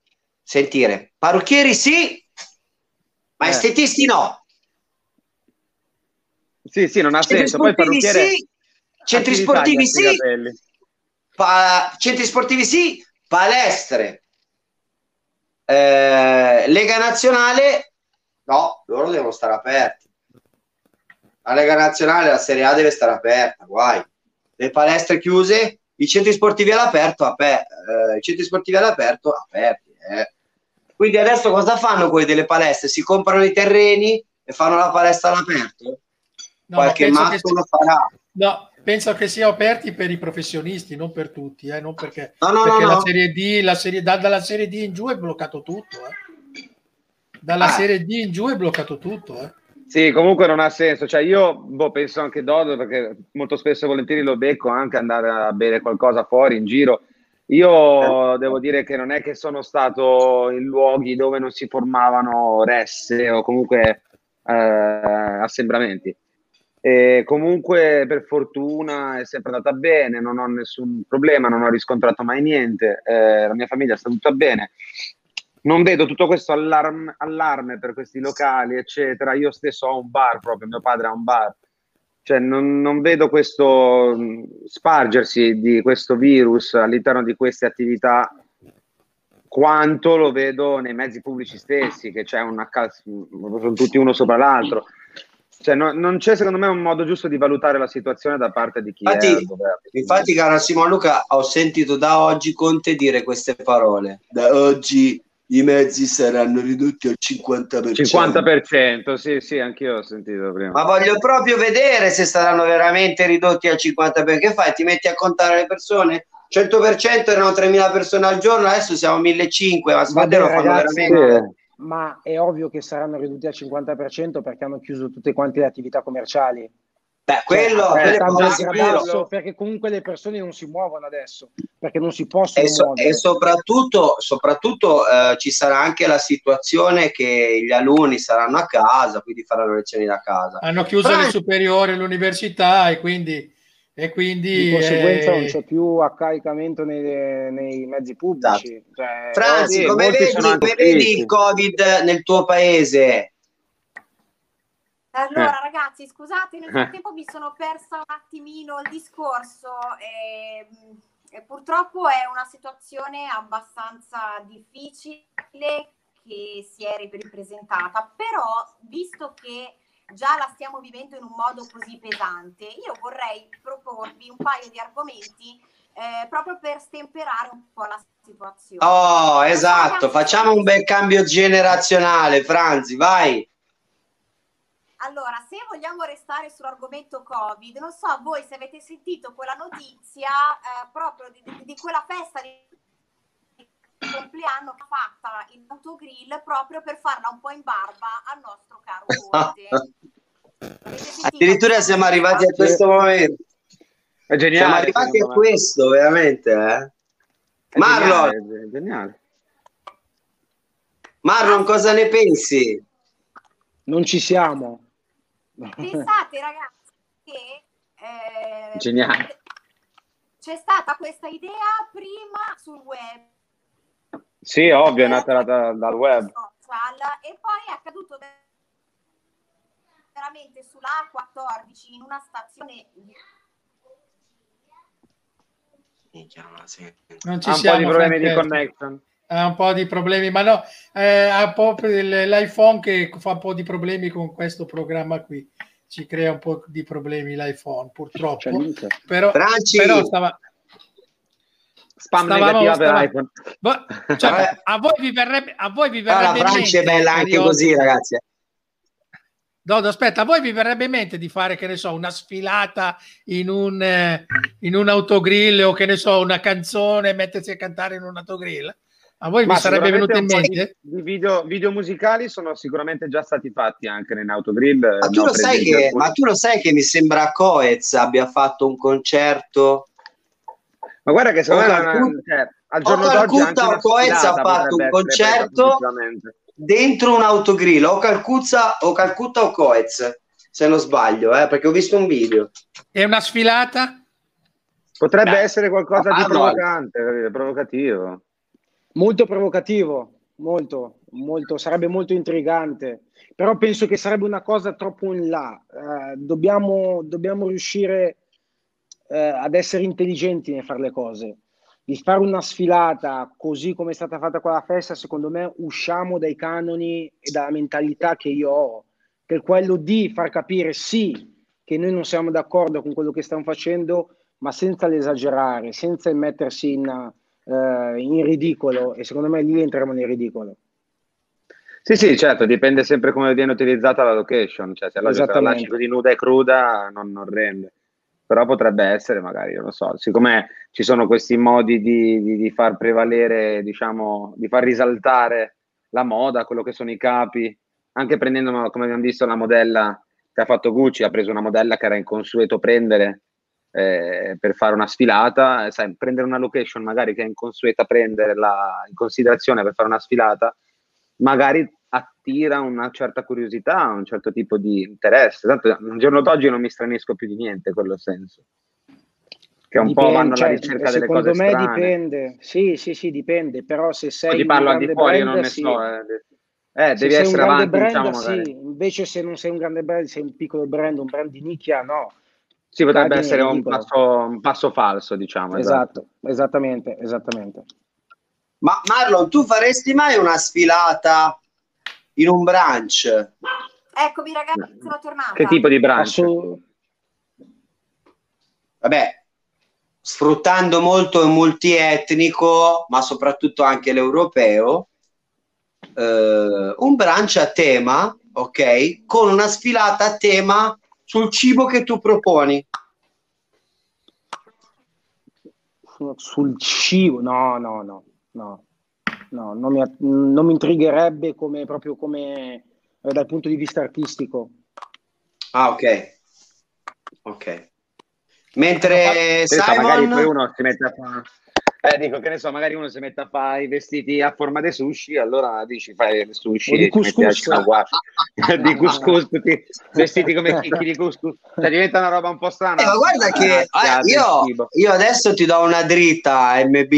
parrucchieri sì, ma estetisti no. Sì, non ha senso. Poi parrucchiere sì, centri sportivi sì, centri sportivi sì, palestre, Lega Nazionale no, loro devono stare aperti. La Lega Nazionale, la Serie A deve stare aperta, guai. Le palestre chiuse, i centri sportivi all'aperto, aperti. Quindi adesso cosa fanno quelli delle palestre? Si comprano i terreni e fanno la palestra all'aperto? No, qualche matto lo farà. No, penso che sia aperti per i professionisti, non per tutti, non perché, perché la Serie D, dalla Serie D in giù è bloccato tutto, dalla Serie D in giù è bloccato tutto, Sì, comunque non ha senso, cioè io penso anche Dodo, perché molto spesso e volentieri lo becco anche andare a bere qualcosa fuori in giro. Io devo dire che non è che sono stato in luoghi dove non si formavano resse o comunque assembramenti. E comunque per fortuna è sempre andata bene, non ho nessun problema, non ho riscontrato mai niente, la mia famiglia sta tutta bene, non vedo tutto questo allarme per questi locali eccetera. Io stesso ho un bar, proprio mio padre ha un bar, cioè non vedo questo spargersi di questo virus all'interno di queste attività quanto lo vedo nei mezzi pubblici stessi, che c'è una sono tutti uno sopra l'altro. Cioè, non c'è secondo me un modo giusto di valutare la situazione da parte di chi è al governo. Infatti, caro Simon Luca, ho sentito da oggi Conte dire queste parole. Da oggi i mezzi saranno ridotti al 50%. 50%, sì, anch'io ho sentito prima. Ma voglio proprio vedere se saranno veramente ridotti al 50%. Perché fai? Ti metti a contare le persone? 100% erano 3.000 persone al giorno, adesso siamo 1.500, ma se lo fanno veramente... Sì. Ma è ovvio che saranno ridotti al 50% perché hanno chiuso tutte quante le attività commerciali. Beh, quello perché comunque le persone non si muovono adesso, perché non si possono muovere. E soprattutto ci sarà anche la situazione che gli alunni saranno a casa, quindi faranno lezioni da casa. Hanno chiuso le superiori, l'università, e quindi di conseguenza non c'è più accaricamento nei mezzi pubblici. Esatto. Cioè, Franzi, come vedi il Covid nel tuo paese? Allora ragazzi, scusate, nel frattempo mi sono persa un attimino il discorso e purtroppo è una situazione abbastanza difficile che si è ripresentata, però visto che già la stiamo vivendo in un modo così pesante, io vorrei proporvi un paio di argomenti proprio per stemperare un po' la situazione. Oh, esatto, facciamo un bel cambio generazionale, Franzi, vai! Allora, se vogliamo restare sull'argomento Covid, non so voi se avete sentito quella notizia proprio di quella festa di compleanno fatta in autogrill proprio per farla un po' in barba al nostro caro Conte. Addirittura siamo arrivati a questo momento. È geniale. Siamo arrivati a questo, veramente. Marlon! Geniale. Marlon, cosa ne pensi? Non ci siamo. Pensate ragazzi che c'è stata questa idea prima sul web, sì ovvio, è nata dal web social, e poi è accaduto veramente sulla A14 in una stazione. Non ci siamo, un po' di problemi di connection, ha un po' di problemi, ma no, l'iPhone che fa un po' di problemi con questo programma qui, ci crea un po' di problemi l'iPhone purtroppo, però stavamo cioè, a voi vi verrebbe la Francia è bella anche così, ragazzi. Dodo, aspetta, a voi vi verrebbe in mente di fare, che ne so, una sfilata in un autogrill, o che ne so, una canzone, mettersi a cantare in un autogrill? A voi vi sarebbe venuto in mente? Video musicali sono sicuramente già stati fatti anche in autogrill. Ma tu lo sai che mi sembra Coez abbia fatto un concerto? Ma guarda che secondo me al giorno d'oggi anche Coez ha fatto un concerto dentro un autogrill, o Calcutta o Coez, se non sbaglio, perché ho visto un video. È una sfilata? Potrebbe essere qualcosa di provocante, provocativo. Molto provocativo, molto, sarebbe molto intrigante, però penso che sarebbe una cosa troppo in là. Dobbiamo riuscire ad essere intelligenti nel fare le cose. Di fare una sfilata così come è stata fatta quella festa, secondo me usciamo dai canoni e dalla mentalità che io ho, che è quello di far capire sì che noi non siamo d'accordo con quello che stiamo facendo, ma senza l'esagerare, senza il mettersi in ridicolo, e secondo me lì entriamo nel ridicolo. Sì, sì, certo, dipende sempre come viene utilizzata la location, cioè se la lasci così nuda e cruda non rende, però potrebbe essere magari, io non so, siccome ci sono questi modi di far prevalere, diciamo, di far risaltare la moda, quello che sono i capi, anche prendendo, come abbiamo visto, la modella che ha fatto Gucci, ha preso una modella che era inconsueto prendere per fare una sfilata, sai, prendere una location magari che è inconsueta prenderla in considerazione per fare una sfilata, magari attira una certa curiosità, un certo tipo di interesse. Tanto al giorno d'oggi non mi stranisco più di niente, quello senso. Che un dipende, po' vanno alla ricerca delle cose strane. Secondo me dipende, sì, dipende, però se sei un grande brand, non ne so, devi essere avanti, brand, diciamo. Sì. Invece se non sei un grande brand, sei un piccolo brand, un brand di nicchia, no. Sì, potrebbe essere un passo falso, diciamo. Esatto. Esattamente. Ma Marlon, tu faresti mai una sfilata in un brunch? Eccomi ragazzi, sono tornata. Che tipo di brunch? Vabbè, sfruttando molto il multietnico, ma soprattutto anche l'europeo, un brunch a tema, ok? Con una sfilata a tema sul cibo che tu proponi. Sul cibo? No, non mi intrigherebbe proprio come dal punto di vista artistico. Ah, ok. Mentre Simon... magari poi uno si mette a fare, dico che ne so, magari uno si mette a fare i vestiti a forma di sushi, allora dici fai sushi di couscous, di couscous, tutti vestiti come chicchi di couscous, cioè, diventa una roba un po' strana. Ma guarda che io adesso ti do una dritta, MB.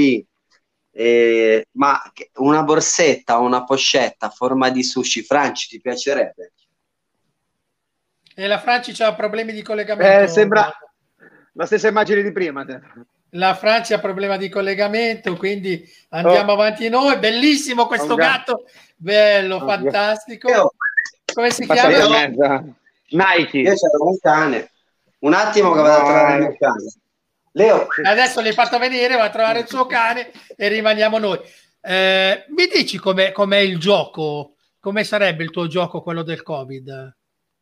Ma una borsetta o una pochetta a forma di sushi, Franci, ti piacerebbe? E la Franci ha problemi di collegamento. Sembra la stessa immagine di prima. La Franci ha problema di collegamento, quindi andiamo avanti noi. Bellissimo questo gatto, bello, fantastico. Come si chiama? Nike. Io c'ero un cane. Un attimo che vado a trovare il mio cane. Leo. Adesso l'hai fatto venire, va a trovare il suo cane e rimaniamo noi. Mi dici com'è il gioco? Come sarebbe il tuo gioco, quello del Covid?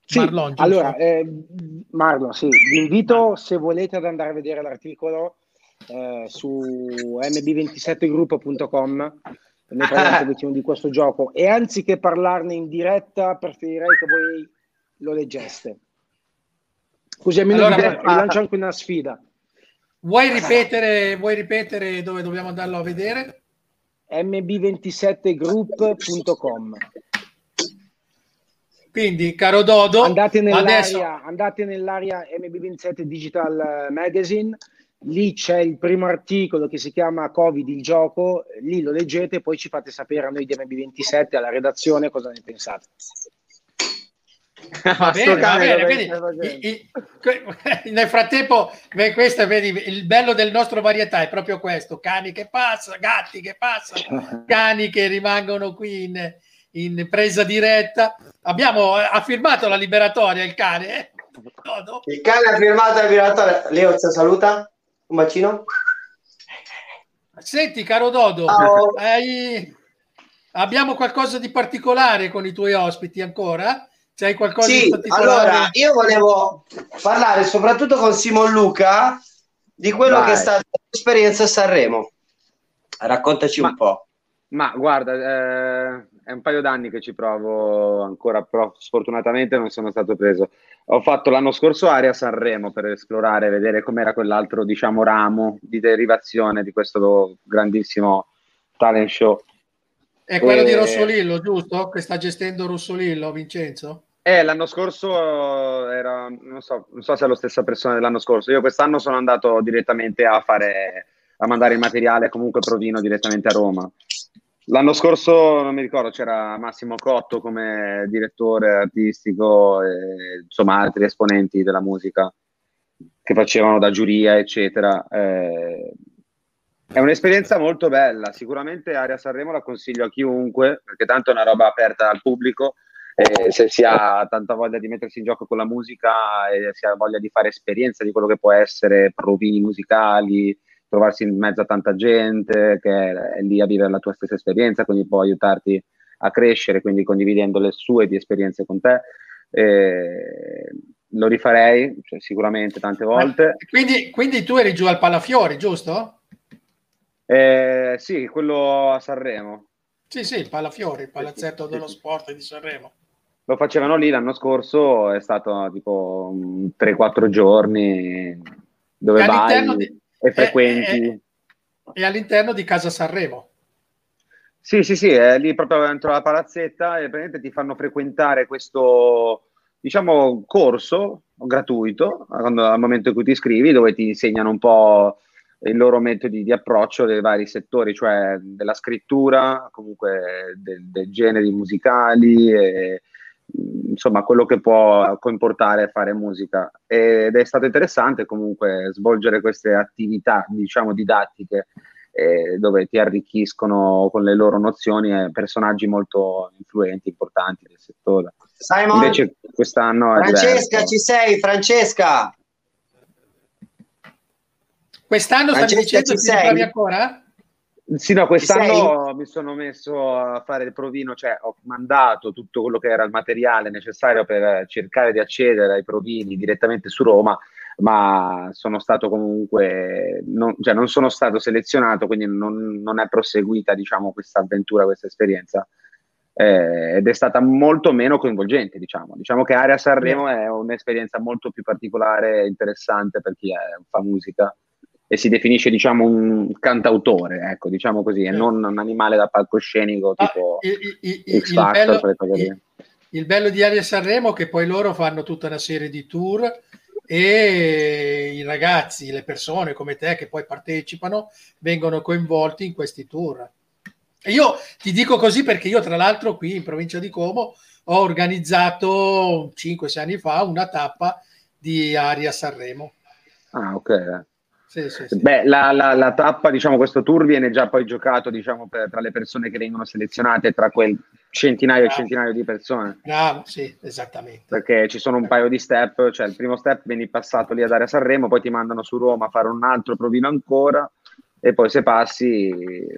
Sì, Marlon, allora, Marlon, sì, vi invito, se volete, ad andare a vedere l'articolo su mb27gruppo.com. Ne parliamo un pochettino di questo gioco e anziché parlarne in diretta preferirei che voi lo leggeste. Così almeno vi lancio anche una sfida. Vuoi ripetere dove dobbiamo andarlo a vedere? mb27group.com. Quindi, caro Dodo, andate nell'area MB27 Digital Magazine, lì c'è il primo articolo che si chiama Covid, il gioco, lì lo leggete, poi ci fate sapere a noi di MB27, alla redazione, cosa ne pensate. Va bene, quindi, nel frattempo questo, vedi, il bello del nostro varietà è proprio questo, cani che passano, gatti che passano, cani che rimangono qui in presa diretta. Abbiamo firmato la liberatoria, il cane no. Il cane ha firmato la liberatoria. Leo, ti saluta, un bacino. Senti, caro Dodo, abbiamo qualcosa di particolare con i tuoi ospiti ancora? C'hai qualcosa di particolare? Allora, io volevo parlare soprattutto con Simon Luca di quello che è stata l'esperienza a Sanremo. Raccontaci un po'. Ma guarda, è un paio d'anni che ci provo ancora, però sfortunatamente non sono stato preso. Ho fatto l'anno scorso Area Sanremo per esplorare, vedere com'era quell'altro, diciamo, ramo di derivazione di questo grandissimo talent show. È quello di Rossolillo, giusto? Che sta gestendo Rossolillo, Vincenzo? L'anno scorso era, non so se è la stessa persona dell'anno scorso. Io quest'anno sono andato direttamente a mandare il materiale comunque provino direttamente a Roma. L'anno scorso, non mi ricordo, c'era Massimo Cotto come direttore artistico e, insomma, altri esponenti della musica che facevano da giuria, eccetera. È un'esperienza molto bella, sicuramente Area Sanremo la consiglio a chiunque, perché tanto è una roba aperta al pubblico, se si ha tanta voglia di mettersi in gioco con la musica e si ha voglia di fare esperienza di quello che può essere provini musicali, trovarsi in mezzo a tanta gente che è lì a vivere la tua stessa esperienza, quindi può aiutarti a crescere, quindi condividendo le sue di esperienze con te. Lo rifarei, cioè, sicuramente, tante volte. Ma, quindi tu eri giù al Palafiori, giusto? Sì, quello a Sanremo. Sì, il Palafiori, il palazzetto dello sport di Sanremo. Lo facevano lì l'anno scorso, è stato tipo 3-4 giorni dove vai e frequenti. E all'interno di Casa Sanremo. Sì, è lì proprio dentro la palazzetta e praticamente ti fanno frequentare questo, diciamo, corso gratuito al momento in cui ti iscrivi, dove ti insegnano un po' i loro metodi di approccio dei vari settori, cioè della scrittura, comunque dei generi musicali, e, insomma, quello che può comportare fare musica. Ed è stato interessante comunque svolgere queste attività, diciamo, didattiche, dove ti arricchiscono con le loro nozioni e personaggi molto influenti, importanti del settore. Simon, invece quest'anno Francesca, ci sei? Francesca, quest'anno stavi dicendo ci provi ancora? Sì, no, quest'anno mi sono messo a fare il provino, cioè ho mandato tutto quello che era il materiale necessario per cercare di accedere ai provini direttamente su Roma, ma sono stato comunque non sono stato selezionato, quindi non è proseguita, diciamo, questa avventura, questa esperienza, ed è stata molto meno coinvolgente, diciamo che Area Sanremo è un'esperienza molto più particolare e interessante per chi fa musica e si definisce, diciamo, un cantautore, ecco, diciamo così, e non un animale da palcoscenico tipo X Factor. Il bello di Area Sanremo è che poi loro fanno tutta una serie di tour e i ragazzi, le persone come te che poi partecipano, vengono coinvolti in questi tour. E io ti dico così perché io, tra l'altro, qui in provincia di Como ho organizzato 5-6 anni fa una tappa di Area Sanremo. Ah, ok. Sì. Beh, la tappa, diciamo, questo tour viene già poi giocato, diciamo, tra le persone che vengono selezionate, tra quel centinaio e centinaio di persone. Bravo, sì, esattamente. Perché ci sono un paio di step, cioè il primo step vieni passato lì ad Area Sanremo, poi ti mandano su Roma a fare un altro provino ancora e poi se passi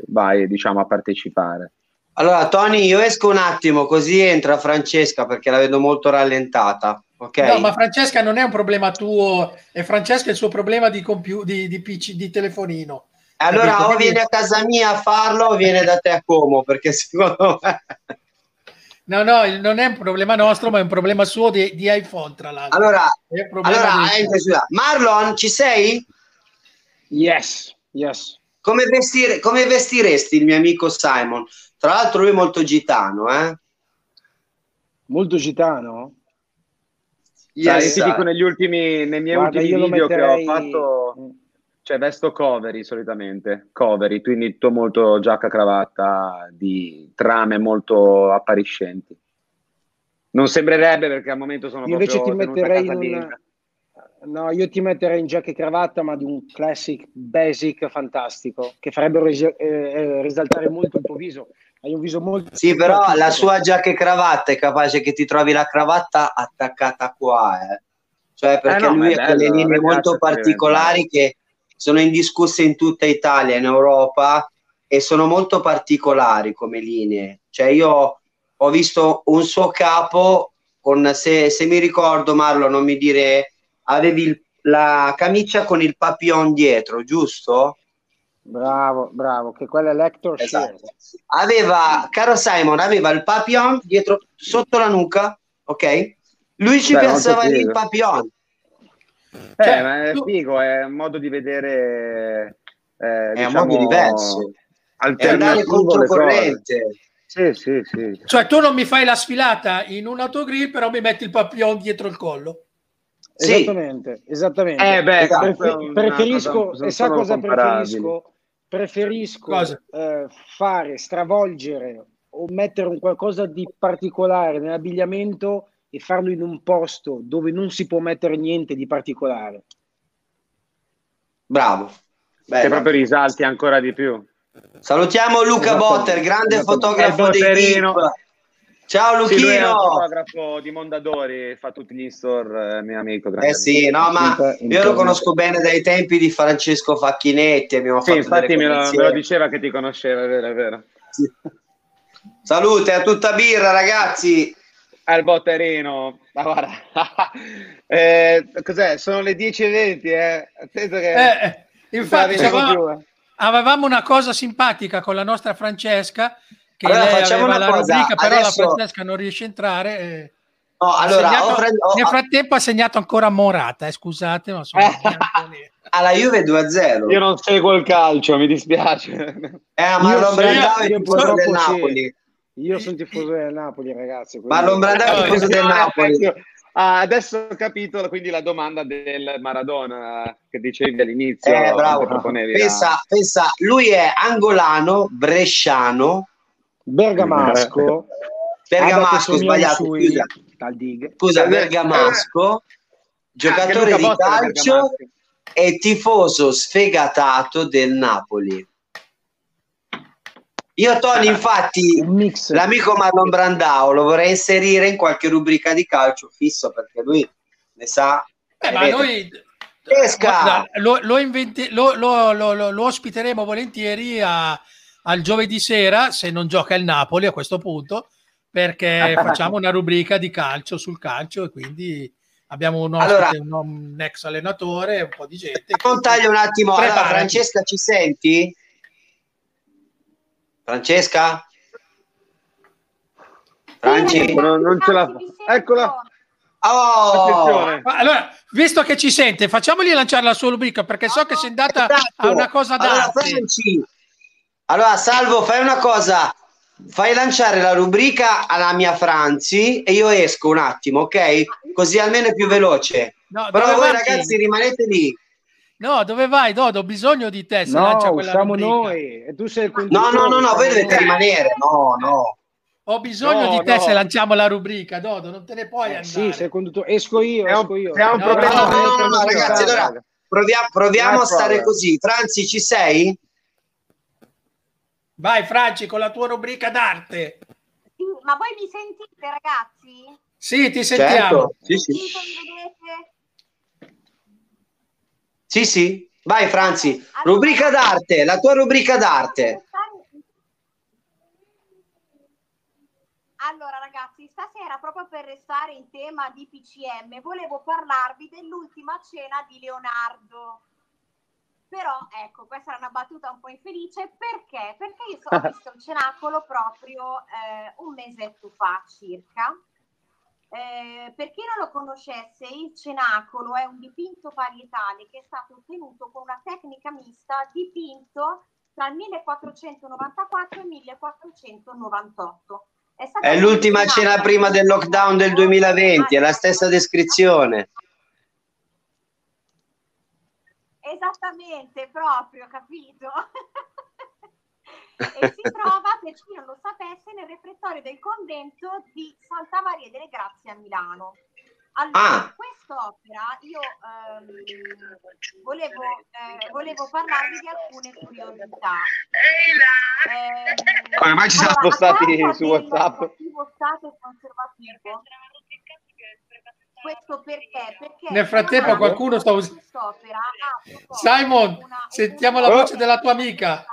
vai, diciamo, a partecipare. Allora, Tony, io esco un attimo, così entra Francesca perché la vedo molto rallentata. Okay. No, ma Francesca non è un problema tuo, è Francesca il suo problema di telefonino. Allora, o viene a casa mia a farlo o viene da te a Como, perché secondo me... No, non è un problema nostro, ma è un problema suo di iPhone, tra l'altro. Allora, Marlon, ci sei? Yes. Come vestiresti il mio amico Simon? Tra l'altro lui è molto gitano, eh? Molto gitano? Yes. Sai, io ti dico, nei miei ultimi video che ho fatto, cioè vesto coveri solitamente, quindi tu molto giacca, cravatta, di trame molto appariscenti. Non sembrerebbe, perché al momento sono invece proprio ti metterei no, io ti metterei in giacca e cravatta, ma di un classic basic fantastico, che farebbero risaltare molto il tuo viso. Hai un viso molto... Sì, però la sua giacca e cravatta è capace che ti trovi la cravatta attaccata qua, eh. Cioè, perché lui ha delle linee molto particolari che sono indiscusse in tutta Italia, in Europa, e sono molto particolari come linee. Cioè, io ho visto un suo capo con, se mi ricordo, Marlo, non mi dire... Avevi la camicia con il papillon dietro, giusto? Bravo, che quella è l'Hector. Esatto. Aveva, caro Simon, aveva il papillon dietro, sotto la nuca, ok? Lui ci pensava lì il papillon. Cioè, ma è figo, è un modo di vedere... è un modo diverso. È andare controcorrente. Sì. Cioè, tu non mi fai la sfilata in un autogrill, però mi metti il papillon dietro il collo. Sì. Esattamente. Preferisco, e sa cosa preferisco? Preferisco fare, stravolgere o mettere un qualcosa di particolare nell'abbigliamento e farlo in un posto dove non si può mettere niente di particolare. Bravo. Che proprio risalti ancora di più. Salutiamo Luca Botter, grande fotografo dei Team. Ciao Luchino! Sì, lui è un fotografo di Mondadori, fa tutti gli in-store, mio amico. Io lo conosco bene dai tempi di Francesco Facchinetti. Abbiamo fatto, infatti me lo diceva che ti conosceva, è vero. Sì. Salute a tutta birra, ragazzi. Al Botterino. Ma guarda. Cos'è? Sono le 10:20, Attento che... infatti avevamo una cosa simpatica con la nostra Francesca, che allora, facciamo una cosa. Rubrica, però adesso... la Francesca non riesce a entrare. No, allora, nel frattempo ha segnato ancora Morata, scusate, ma sono alla Juve 2-0. Io non seguo il calcio, mi dispiace. Marlon Brandao è tifoso del Napoli. Io sono tifoso del Napoli, ragazzi. Marlon Brandao è tifoso del Napoli. Adesso ho capito, quindi la domanda del Maradona che dicevi all'inizio. Bravo. Pensa, lui è angolano, bresciano, bergamasco, sbagliato. Scusa, bergamasco, giocatore di calcio e tifoso sfegatato del Napoli. Io, Tony, infatti, l'amico Marlon Brandao lo vorrei inserire in qualche rubrica di calcio fisso, perché lui ne sa. Ma noi lo ospiteremo volentieri al giovedì sera, se non gioca il Napoli a questo punto, perché facciamo una rubrica di calcio sul calcio, e quindi abbiamo un ex allenatore, un po' di gente. Taglio un attimo. Allora, Francesca, ci senti? Francesca? Franci? Non ce la fa. Eccola. Oh. Allora, visto che ci sente, facciamogli lanciare la sua rubrica, perché so che sei andata a una cosa da... Allora, Salvo, fai una cosa. Fai lanciare la rubrica alla mia Franci e io esco un attimo, ok? Così almeno è più veloce. No, però voi ragazzi rimanete lì. No, dove vai, Dodo? Ho bisogno di te. Se lancia quella rubrica. Noi. E tu sei il conduttore. No, voi dovete rimanere. No. Ho bisogno di te se lanciamo la rubrica, Dodo. Non te ne puoi andare. Sì, sei il conduttore. Esco io. No, ragazzi, allora proviamo a stare così. Franci, ci sei? Vai, Franci, con la tua rubrica d'arte. Sì, ma voi mi sentite, ragazzi? Sì, ti sentiamo. Certo. Sì. Sì. Vai, Franci. Allora, rubrica d'arte, la tua rubrica d'arte. Allora, ragazzi, stasera, proprio per restare in tema di PCM, volevo parlarvi dell'ultima cena di Leonardo. Però ecco, questa era una battuta un po' infelice, perché io ho visto il Cenacolo proprio un mesetto fa circa. Per chi non lo conoscesse, il Cenacolo è un dipinto parietale che è stato ottenuto con una tecnica mista, dipinto tra il 1494 e il 1498. È l'ultima cena prima del lockdown del 2020, è la stessa descrizione. Esattamente, proprio, capito? E si trova, per chi non lo sapesse, nel refettorio del convento di Santa Maria delle Grazie a Milano. Allora, quest'opera io volevo parlarvi di alcune curiosità. Come mai ci siamo spostati su WhatsApp? Questo perché nel frattempo qualcuno sta usando Simon, sentiamo la voce della tua amica.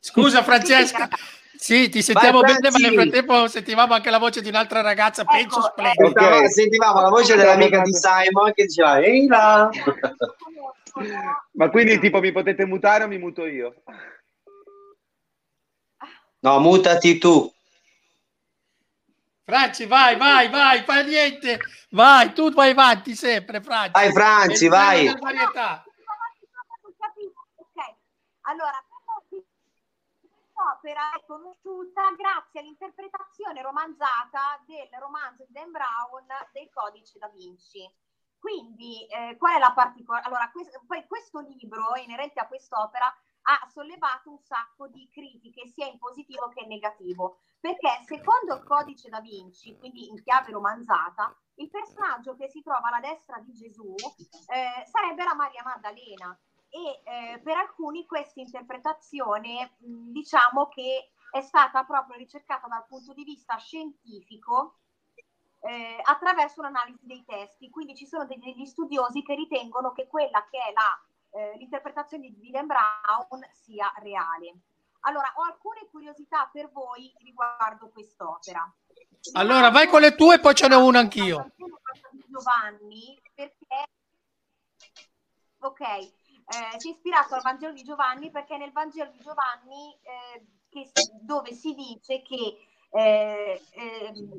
Scusa Francesca, sì, ti sentiamo bene, ma nel frattempo sentivamo anche la voce di un'altra ragazza, penso splendida. Okay. Sentivamo la voce dell'amica di Simon che diceva ehi là. Ma quindi tipo mi potete mutare o mi muto io? No, mutati tu. Franci, vai, fai niente. Vai, tu vai avanti sempre, Franci. Vai, Franci, vai. Ok, allora, quest'opera è conosciuta grazie all'interpretazione romanzata del romanzo di Dan Brown del Codice da Vinci. Quindi, qual è la particolarità? Allora, questo libro, inerente a quest'opera, ha sollevato un sacco di critiche sia in positivo che in negativo, perché secondo il Codice da Vinci, quindi in chiave romanzata, il personaggio che si trova alla destra di Gesù sarebbe la Maria Maddalena, e per alcuni questa interpretazione diciamo che è stata proprio ricercata dal punto di vista scientifico attraverso un'analisi dei testi. Quindi ci sono degli studiosi che ritengono che quella che è la l'interpretazione di William Brown sia reale. Allora, ho alcune curiosità per voi riguardo quest'opera. Allora, vai con le tue e poi ce n'ho una anch'io. Giovanni, perché... Ok, si è ispirato al Vangelo di Giovanni perché nel Vangelo di Giovanni dove si dice che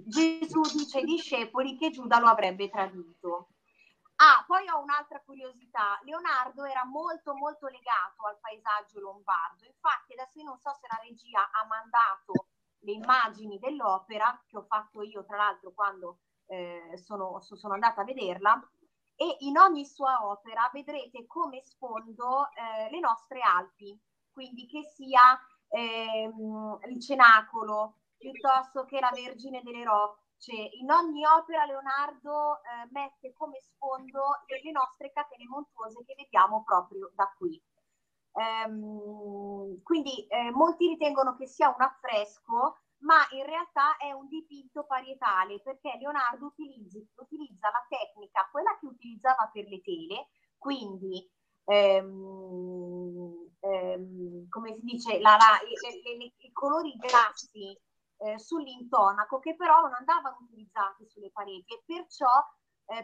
Gesù dice ai discepoli che Giuda lo avrebbe tradito. Ah, poi ho un'altra curiosità. Leonardo era molto molto legato al paesaggio lombardo, infatti adesso io non so se la regia ha mandato le immagini dell'opera che ho fatto io tra l'altro quando sono andata a vederla, e in ogni sua opera vedrete come sfondo le nostre Alpi, quindi che sia il Cenacolo piuttosto che la Vergine delle Rocce. In ogni opera Leonardo mette come sfondo le nostre catene montuose che vediamo proprio da qui. Quindi molti ritengono che sia un affresco, ma in realtà è un dipinto parietale, perché Leonardo utilizza la tecnica, quella che utilizzava per le tele, quindi come si dice, i colori grassi sull'intonaco, che però non andavano utilizzati sulle pareti, e perciò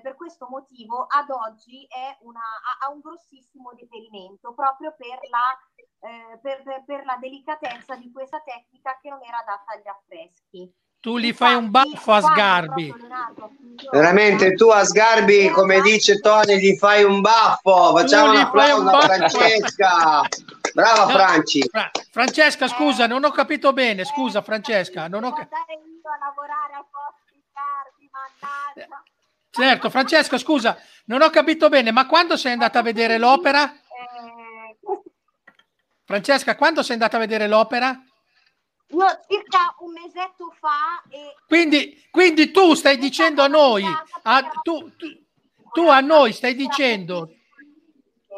per questo motivo ad oggi ha un grossissimo deperimento proprio per la delicatezza di questa tecnica che non era adatta agli affreschi. Tu gli fai un baffo a Sgarbi, veramente tu a Sgarbi, come dice Tony, gli fai un baffo. Facciamo un applauso a Francesca. Brava, no, Francesca, scusa, non ho capito bene. Scusa, Francesca, non ho capito. Certo, Francesca, scusa, non ho capito bene, ma quando sei andata a vedere l'opera? Francesca, quando sei andata a vedere l'opera? Io circa un mesetto fa. E... Quindi tu stai dicendo a noi, tu a noi stai dicendo,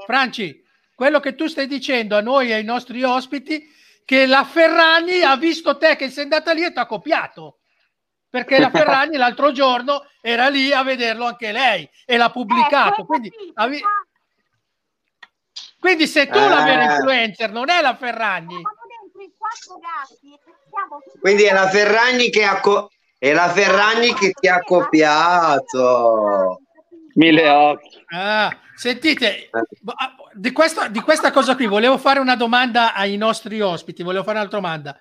Franci, quello che tu stai dicendo a noi e ai nostri ospiti, che la Ferragni ha visto te che sei andata lì e ti ha copiato, perché la Ferragni l'altro giorno era lì a vederlo anche lei e l'ha pubblicato. Quindi se tu la vera influencer non è la Ferragni. Quindi è la Ferragni che ti ha copiato. Mille occhi. Ah, sentite, di questa cosa qui volevo fare una domanda ai nostri ospiti, volevo fare un'altra domanda.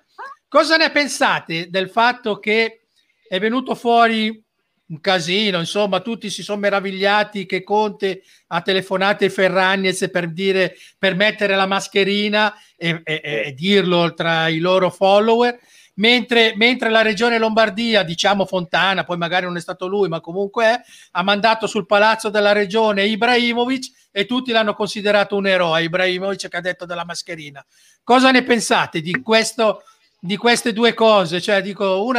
Cosa ne pensate del fatto che è venuto fuori un casino, insomma, tutti si sono meravigliati che Conte ha telefonato ai Ferragnez per mettere la mascherina e dirlo tra i loro follower, mentre la regione Lombardia, diciamo Fontana, poi magari non è stato lui ma comunque è, ha mandato sul palazzo della regione Ibrahimovic e tutti l'hanno considerato un eroe, Ibrahimovic che ha detto della mascherina. Cosa ne pensate di queste due cose? Cioè, dico,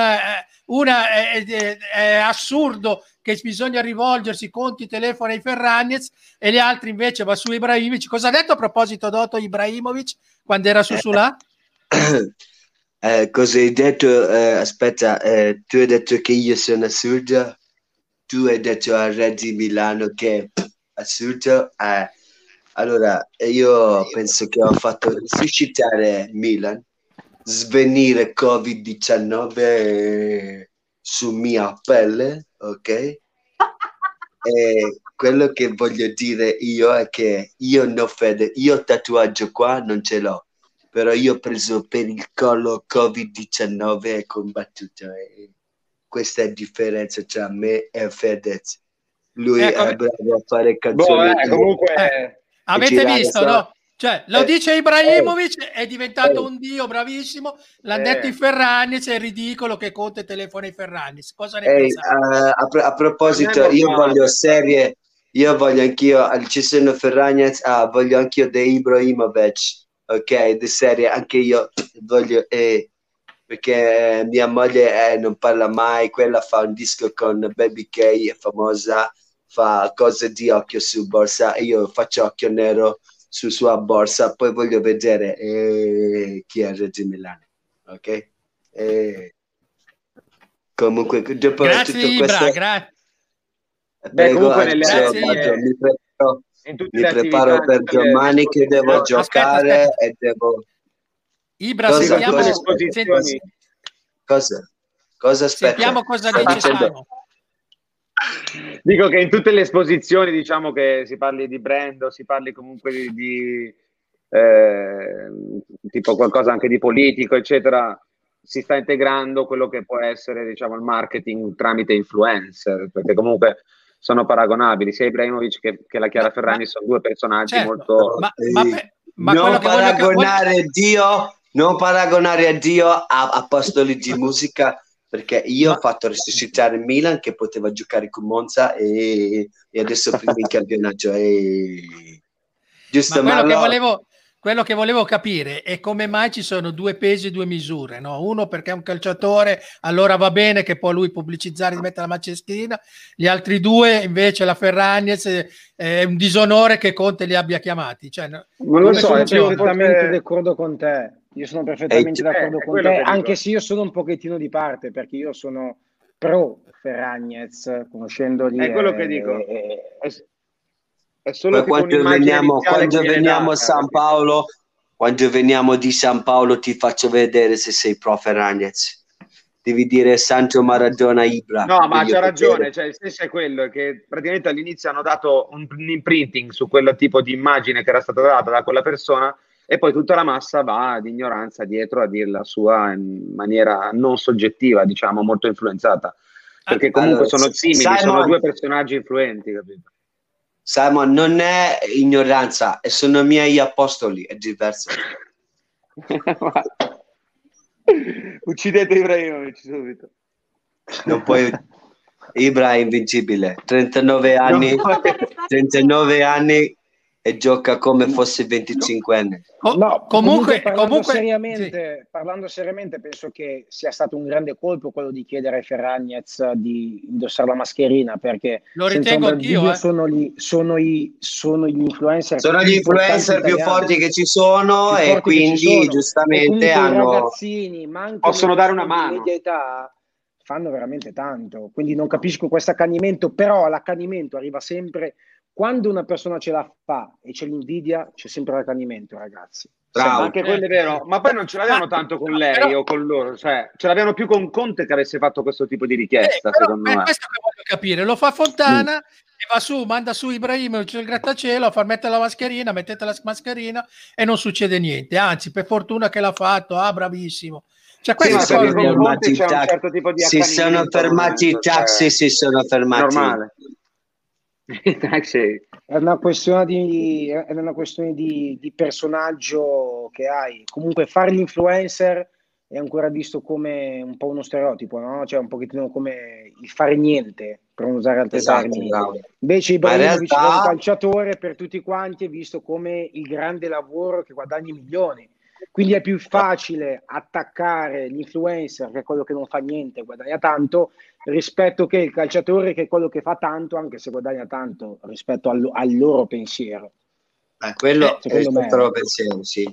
è assurdo che bisogna rivolgersi conti telefono ai Ferragnez e gli altri invece va su Ibrahimovic. Cosa ha detto a proposito Dotto Ibrahimovic quando era su Sulà? Cosa hai detto? Aspetta, tu hai detto che io sono assurdo, tu hai detto a Reggio Milano che assurdo. Allora io penso che ho fatto risuscitare Milan, svenire Covid-19 su mia pelle, ok? E quello che voglio dire io è che io non ho fede, io tatuaggio qua non ce l'ho, però io ho preso per il collo Covid-19 e combattuto. Questa è la differenza tra me e Fedez. Lui è bravo a fare canzoni. Avete visto, no? Cioè, lo dice Ibrahimovic, è diventato un dio, bravissimo, l'ha detto i Ferranis, è ridicolo che Conte telefona i Ferranis. Cosa ne pensate? A proposito, io voglio serie, io voglio anch'io, ci sono Ferranis, voglio anch'io De Ibrahimovic, ok, di serie, anche io voglio, perché mia moglie non parla mai, quella fa un disco con Baby K, è famosa, fa cose di occhio su borsa, e io faccio occhio nero su sua borsa, poi voglio vedere chi è Reggio Milano, ok? Comunque dopo grazie tutto Ibra, questo, prego, grazie, mi preparo, mi preparo per domani che devo giocare. Aspetta. E devo... Ibra, cosa sentiamo cosa dice Simon. Dico che in tutte le esposizioni, diciamo che si parli di brand, si parli comunque di tipo qualcosa anche di politico, eccetera, si sta integrando quello che può essere, diciamo, il marketing tramite influencer, perché comunque sono paragonabili, sia Ibrahimovic che la Chiara Ferragni sono due personaggi, certo, molto... Ma non paragonare che... Dio, non paragonare a Dio a apostoli di musica, perché io ho fatto resuscitare Milan che poteva giocare con Monza e adesso prima in campionaggio giusto. Ma quello che volevo capire è come mai ci sono due pesi e due misure, no? Uno perché è un calciatore, allora va bene che può lui pubblicizzare e mettere la macchina, gli altri due invece la Ferragni è un disonore che Conte li abbia chiamati. Cioè, ma lo so, sono perfettamente d'accordo con te, io sono perfettamente d'accordo con te, anche se io sono un pochettino di parte, perché io sono pro Ferragnez, conoscendoli. È quello che dico. Ma quando veniamo a San Paolo, quando veniamo di San Paolo ti faccio vedere se sei pro Ferragnez. Devi dire Sancho, Maradona, Ibra. No, ma c'ha ragione, cioè, il senso è quello che praticamente all'inizio hanno dato un imprinting su quel tipo di immagine che era stata data da quella persona e poi tutta la massa va ad ignoranza dietro a dirla sua in maniera non soggettiva, diciamo, molto influenzata, perché comunque allora, sono simili, Simon, sono due personaggi influenti, capito? Simon, non è ignoranza, sono i miei apostoli, è diverso. Uccidete Ibrahimovic subito. Non puoi... Ibra è invincibile, 39 anni, 39 anni e gioca come fosse 25 anni. No, comunque seriamente, sì. Parlando seriamente, penso che sia stato un grande colpo quello di chiedere a Ferragnez di indossare la mascherina, perché lo ritengo anch'io. Sono gli influencer, più forti che ci sono, e quindi giustamente hanno ragazzini, ma anche possono dare una mano. Fanno veramente tanto, quindi non capisco questo accanimento, però l'accanimento arriva sempre. Quando una persona ce la fa e ce l'invidia, c'è sempre l'accanimento, ragazzi. Bravo. Anche quello è vero, ma poi non ce l'abbiamo tanto con lei, però, o con loro, cioè ce l'abbiamo più con Conte che avesse fatto questo tipo di richiesta, però, secondo me. Questo che voglio capire, lo fa Fontana e va su, manda su Ibrahimovic il grattacielo a far mettere la mascherina, mettete la mascherina e non succede niente, anzi per fortuna che l'ha fatto, bravissimo. Cioè, si sono fermati i taxi. Normale. È una questione di personaggio che hai. Comunque fare l'influencer è ancora visto come un po' uno stereotipo, no? Cioè un pochettino come il fare niente, per non usare altri termini. Bravo. Invece Ibrahimovic è un calciatore per tutti quanti, è visto come il grande lavoro che guadagni milioni. Quindi è più facile attaccare l'influencer, che è quello che non fa niente, guadagna tanto, rispetto che il calciatore, che è quello che fa tanto, anche se guadagna tanto, rispetto al loro pensiero. Quello è il loro pensiero, sì.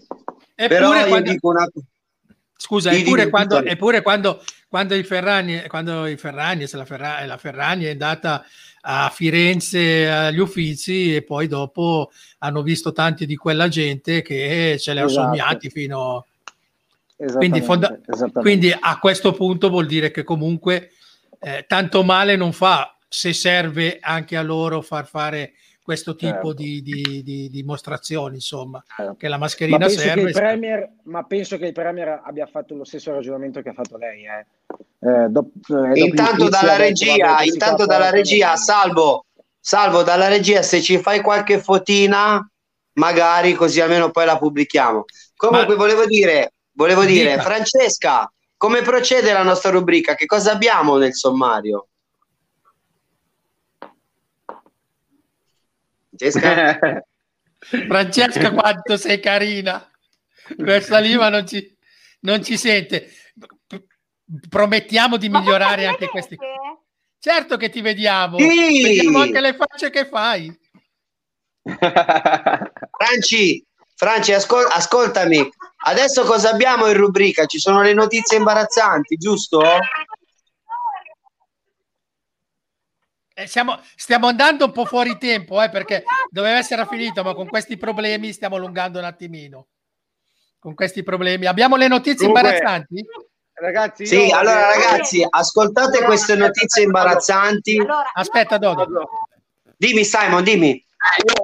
Eppure quando la Ferragni è andata a Firenze agli Uffizi e poi dopo hanno visto tanti di quella gente che ce li ha sognati fino quindi a questo punto vuol dire che comunque tanto male non fa, se serve anche a loro far fare questo tipo di dimostrazioni, insomma, che la mascherina serve. Ma penso che il Premier abbia fatto lo stesso ragionamento che ha fatto lei. Intanto dalla regia, salvo dalla regia, se ci fai qualche fotina, magari così almeno poi la pubblichiamo. Comunque volevo dire, Francesca, come procede la nostra rubrica? Che cosa abbiamo nel sommario? Francesca, quanto sei carina, questa lima non ci sente. Promettiamo di migliorare anche questi. Certo che ti vediamo, sì. Vediamo anche le facce che fai. Franci, ascoltami, adesso cosa abbiamo in rubrica? Ci sono le notizie imbarazzanti, giusto? Stiamo andando un po' fuori tempo, perché doveva essere finito, ma con questi problemi stiamo allungando un attimino. Con questi problemi abbiamo le notizie imbarazzanti? Ragazzi, sì, allora ragazzi, ascoltate queste notizie imbarazzanti. Aspetta, Dodo. Dimmi Simon, dimmi.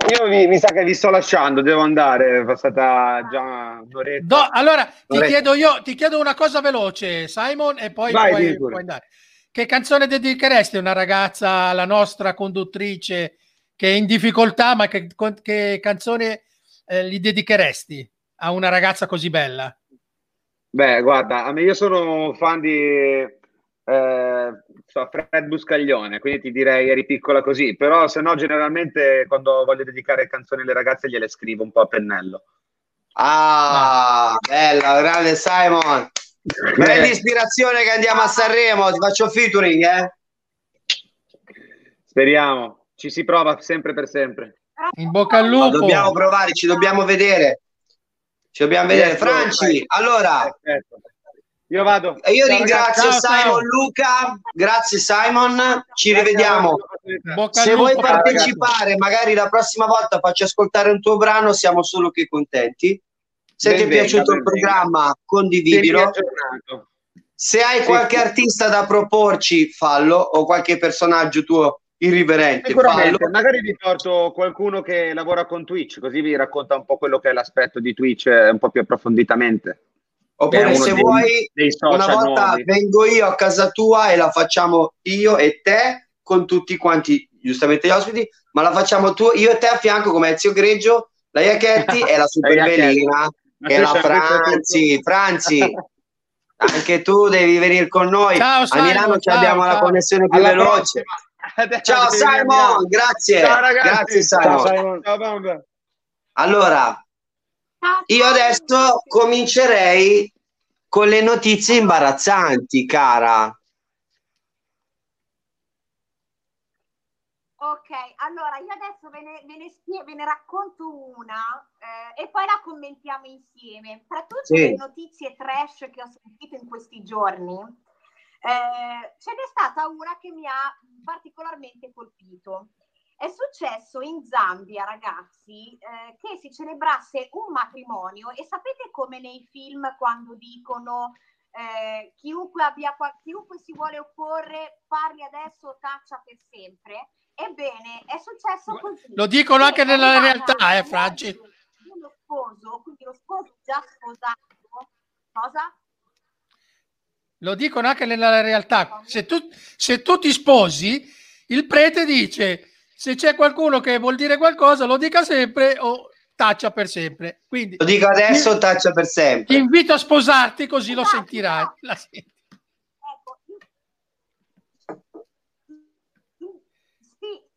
Io mi sa che vi sto lasciando, devo andare, è passata già un'oretta. Allora, ti chiedo una cosa veloce, Simon, e poi puoi andare. Che canzone dedicheresti a una ragazza, la nostra conduttrice, che è in difficoltà, ma che canzone gli dedicheresti a una ragazza così bella? Beh, guarda, io sono fan di Fred Buscaglione, quindi ti direi Eri piccola così, però se no generalmente quando voglio dedicare canzoni alle ragazze gliele scrivo un po' a pennello. Ah, bella, grande Simon! Prendi ispirazione che andiamo a Sanremo, ti faccio featuring, Speriamo, ci si prova sempre per sempre. In bocca al lupo. No, dobbiamo provare, ci dobbiamo vedere. Ci dobbiamo vedere. Franci, allora. Perfetto. Io vado. Io ringrazio Simon Luca, grazie Simon, ci rivediamo. Se vuoi partecipare, magari la prossima volta faccio ascoltare un tuo brano, siamo solo che contenti. Se ti è piaciuto il programma, condividilo. Se hai qualche artista da proporci, fallo, o qualche personaggio tuo irriverente, fallo. Magari vi porto qualcuno che lavora con Twitch, così vi racconta un po' quello che è l'aspetto di Twitch un po' più approfonditamente. Oppure se vuoi, una volta vengo io a casa tua e la facciamo io e te, con tutti quanti, giustamente gli ospiti, ma la facciamo io e te a fianco come Ezio Greggio, la Iacchetti e la Supervelina, e la Franzi. Franzi, anche tu devi venire con noi. Ciao, Simon, a Milano abbiamo la connessione più veloce. Ciao Simon, grazie. Ciao, ragazzi. Grazie Simon. Ciao, Simon. Allora, io adesso comincerei con le notizie imbarazzanti, cara. Ok, allora io adesso ve ne racconto una e poi la commentiamo insieme. Tra tutte le notizie trash che ho sentito in questi giorni, ce n'è stata una che mi ha particolarmente colpito. È successo in Zambia, ragazzi, che si celebrasse un matrimonio e sapete come nei film quando dicono chiunque si vuole opporre parli adesso, taccia per sempre? Ebbene, è successo così. Lo dicono anche nella realtà, Franci. Lo sposo, quindi lo sposo già sposato. Cosa? Lo dicono anche nella realtà. Se tu ti sposi, il prete dice: se c'è qualcuno che vuol dire qualcosa, lo dica sempre o taccia per sempre. Quindi, lo dico adesso o taccia per sempre. Ti invito a sposarti così lo sentirai. No.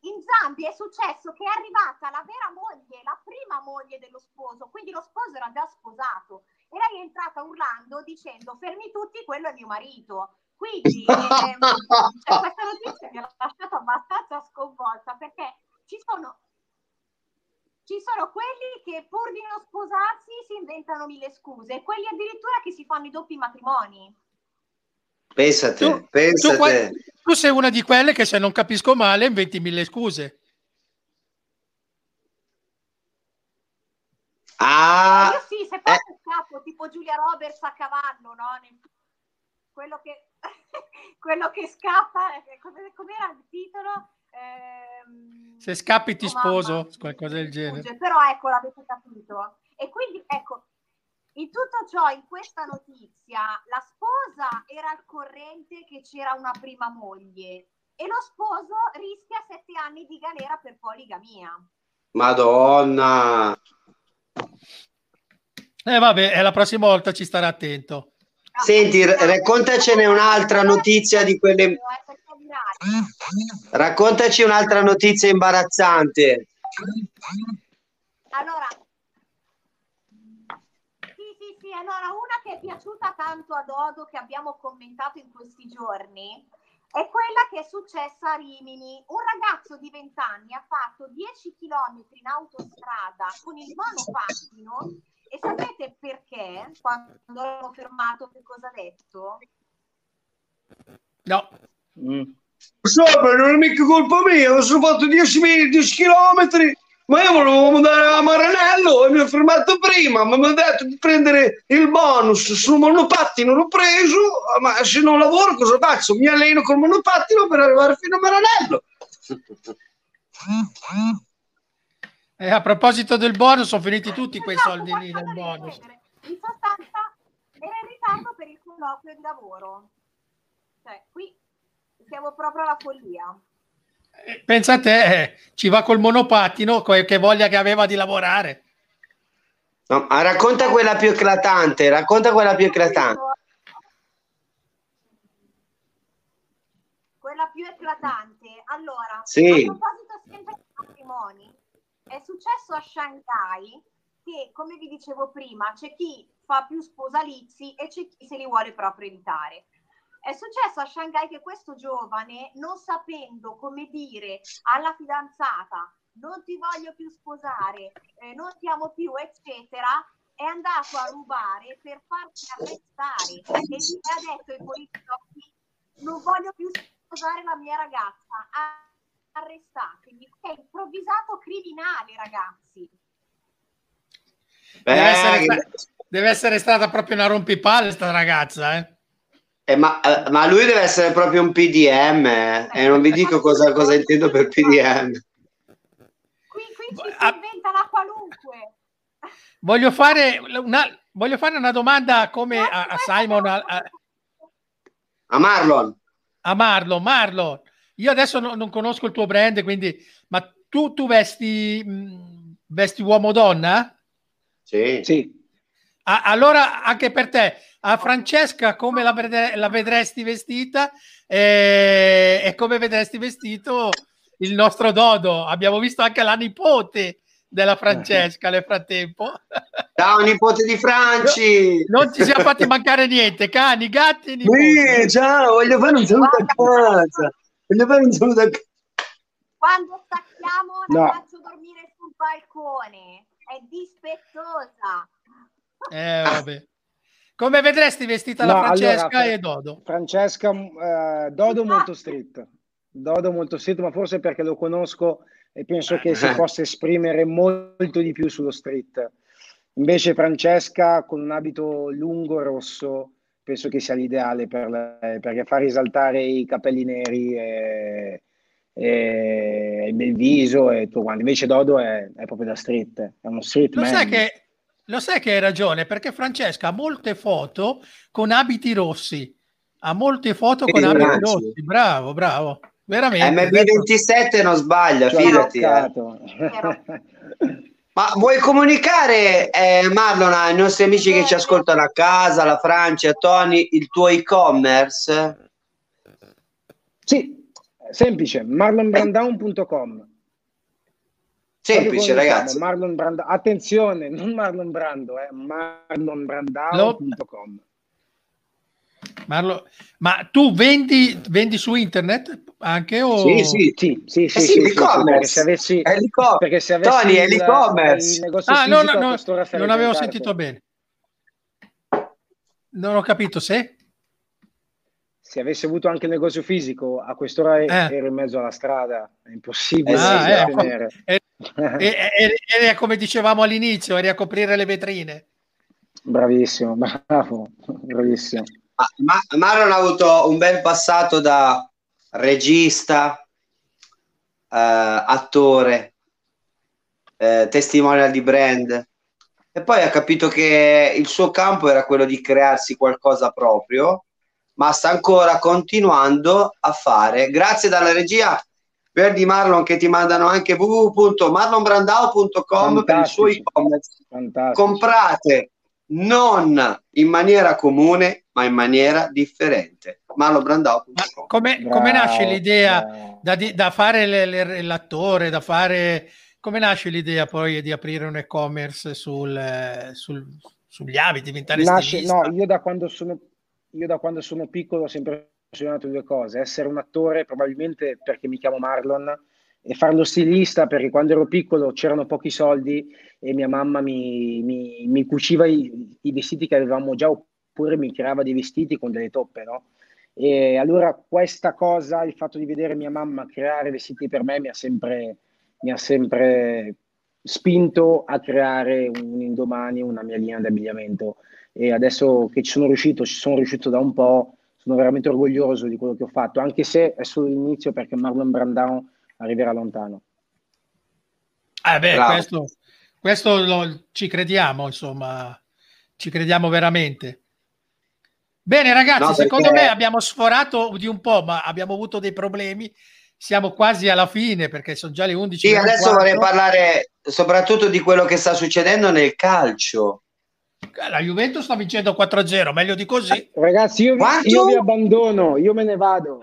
In Zambia è successo che è arrivata la vera moglie, la prima moglie dello sposo, quindi lo sposo era già sposato e lei è entrata urlando dicendo: fermi tutti, quello è mio marito. Quindi questa notizia mi ha lasciato abbastanza sconvolta, perché ci sono quelli che pur di non sposarsi si inventano mille scuse e quelli addirittura che si fanno i doppi matrimoni. Pensate, tu sei una di quelle che, se non capisco male, inventi mille scuse. Ah, io sì, se faccio il capo, tipo Giulia Roberts a cavallo, no? Quello che scappa, com'era il titolo? Se scappi ti sposo, mamma, qualcosa del genere. Però ecco, l'avete capito. E quindi ecco, in tutto ciò, in questa notizia, la sposa era al corrente che c'era una prima moglie e lo sposo rischia 7 anni di galera per poligamia. Madonna! Vabbè, è la prossima volta ci starà attento. Senti, raccontacene un'altra notizia di quelle... Raccontaci un'altra notizia imbarazzante. Allora... Allora, una che è piaciuta tanto a Dodo, che abbiamo commentato in questi giorni, è quella che è successa a Rimini. Un ragazzo di 20 anni ha fatto 10 chilometri in autostrada con il monopattino e sapete perché? Quando l'ho fermato, che cosa ha detto? No. sopra, non è mica colpa mia, ho fatto 10 chilometri, ma io volevo andare a Maranello e mi ho fermato prima, mi hanno detto di prendere il bonus sul monopattino, l'ho preso, ma se non lavoro cosa faccio? Mi alleno col monopattino per arrivare fino a Maranello. E a proposito del bonus, sono finiti tutti quei soldi lì del bonus. In sostanza era in ritardo per il colloquio di lavoro, cioè qui siamo proprio alla follia. Pensate, ci va col monopattino, che voglia che aveva di lavorare. No, racconta quella più eclatante, racconta quella più eclatante. Quella più eclatante, allora, sì. A proposito sempre di matrimoni, è successo a Shanghai che, come vi dicevo prima, c'è chi fa più sposalizi e c'è chi se li vuole proprio evitare. È successo a Shanghai che questo giovane, non sapendo come dire alla fidanzata non ti voglio più sposare, non ti amo più, eccetera, è andato a rubare per farsi arrestare e gli ha detto ai poliziotti non voglio più sposare la mia ragazza, arrestatemi. È improvvisato criminale, ragazzi. Beh, deve essere stata proprio una rompipalle sta ragazza, eh. Ma lui deve essere proprio un PDM, e non vi dico cosa intendo per PDM. Qui ci si inventa la qualunque. Voglio fare una domanda come a Simon, a Marlon. A Marlon. Marlon, io adesso non conosco il tuo brand, quindi, ma tu vesti uomo donna? Sì. Sì. Allora anche per te, a Francesca come la vedresti vestita, e come vedresti vestito il nostro Dodo? Abbiamo visto anche la nipote della Francesca nel frattempo. Ciao nipote di Franci! Non ci siamo fatti mancare niente, cani, gatti, nipoti. Sì, ciao, voglio fare un saluto a casa. Quando stacchiamo la faccio dormire sul balcone, è dispettosa. Vabbè. Come vedresti vestita la Francesca? Allora, e Dodo? Francesca, Dodo molto street, ma forse perché lo conosco e penso che si possa esprimere molto di più sullo street. Invece Francesca con un abito lungo rosso penso che sia l'ideale per lei, perché fa risaltare i capelli neri e il bel viso e tutto quanto. Invece Dodo è proprio da street, è uno street man. Lo sai che hai ragione, perché Francesca ha molte foto con abiti rossi. Ha molte foto con abiti rossi. Bravo, bravo. Veramente. MB27 non sbaglia, fidati. Ma vuoi comunicare, Marlon, ai nostri amici che ci ascoltano a casa, alla Francia, Tony, il tuo e-commerce? Sì, semplice, marlonbrandao.com. Semplice, ragazzi. Marlon Brandao. Attenzione, non Marlon Brando, marlonbrandao.com. Ma tu vendi su internet anche? O... Sì, l'e-commerce. Perché se avessi Tony, è l'e-commerce. No, non avevo sentito bene. Non ho capito se avessi avuto anche il negozio fisico, a quest'ora ero in mezzo alla strada, è impossibile tenere. E come dicevamo all'inizio, eri a coprire le vetrine. Bravissimo, bravissimo. Marlon ha avuto un bel passato da regista, attore, testimonial di brand, e poi ha capito che il suo campo era quello di crearsi qualcosa proprio, ma sta ancora continuando a fare. Grazie dalla regia di Marlon, che ti mandano anche www.marlonbrandao.com per il suo e-commerce. Comprate non in maniera comune, ma in maniera differente. marlonbrandao.com. Come nasce l'idea da fare l'attore, da fare... Come nasce l'idea poi di aprire un e-commerce sugli abiti, diventare stilista? No, io da quando sono piccolo ho sempre appassionato due cose: essere un attore, probabilmente perché mi chiamo Marlon, e fare lo stilista perché quando ero piccolo c'erano pochi soldi e mia mamma mi cuciva i vestiti che avevamo già, oppure mi creava dei vestiti con delle toppe, no? E allora questa cosa, il fatto di vedere mia mamma creare vestiti per me, mi ha sempre spinto a creare un indomani, una mia linea di abbigliamento. E adesso che ci sono riuscito da un po', sono veramente orgoglioso di quello che ho fatto, anche se è solo l'inizio, perché Marlon Brandao arriverà lontano. Ah beh, ci crediamo, insomma, ci crediamo veramente. Bene ragazzi, no, perché... secondo me abbiamo sforato di un po', ma abbiamo avuto dei problemi, siamo quasi alla fine perché sono già le 11. Sì, adesso vorrei parlare soprattutto di quello che sta succedendo nel calcio. La Juventus sta vincendo 4-0, meglio di così. Ragazzi, io vi abbandono, io me ne vado.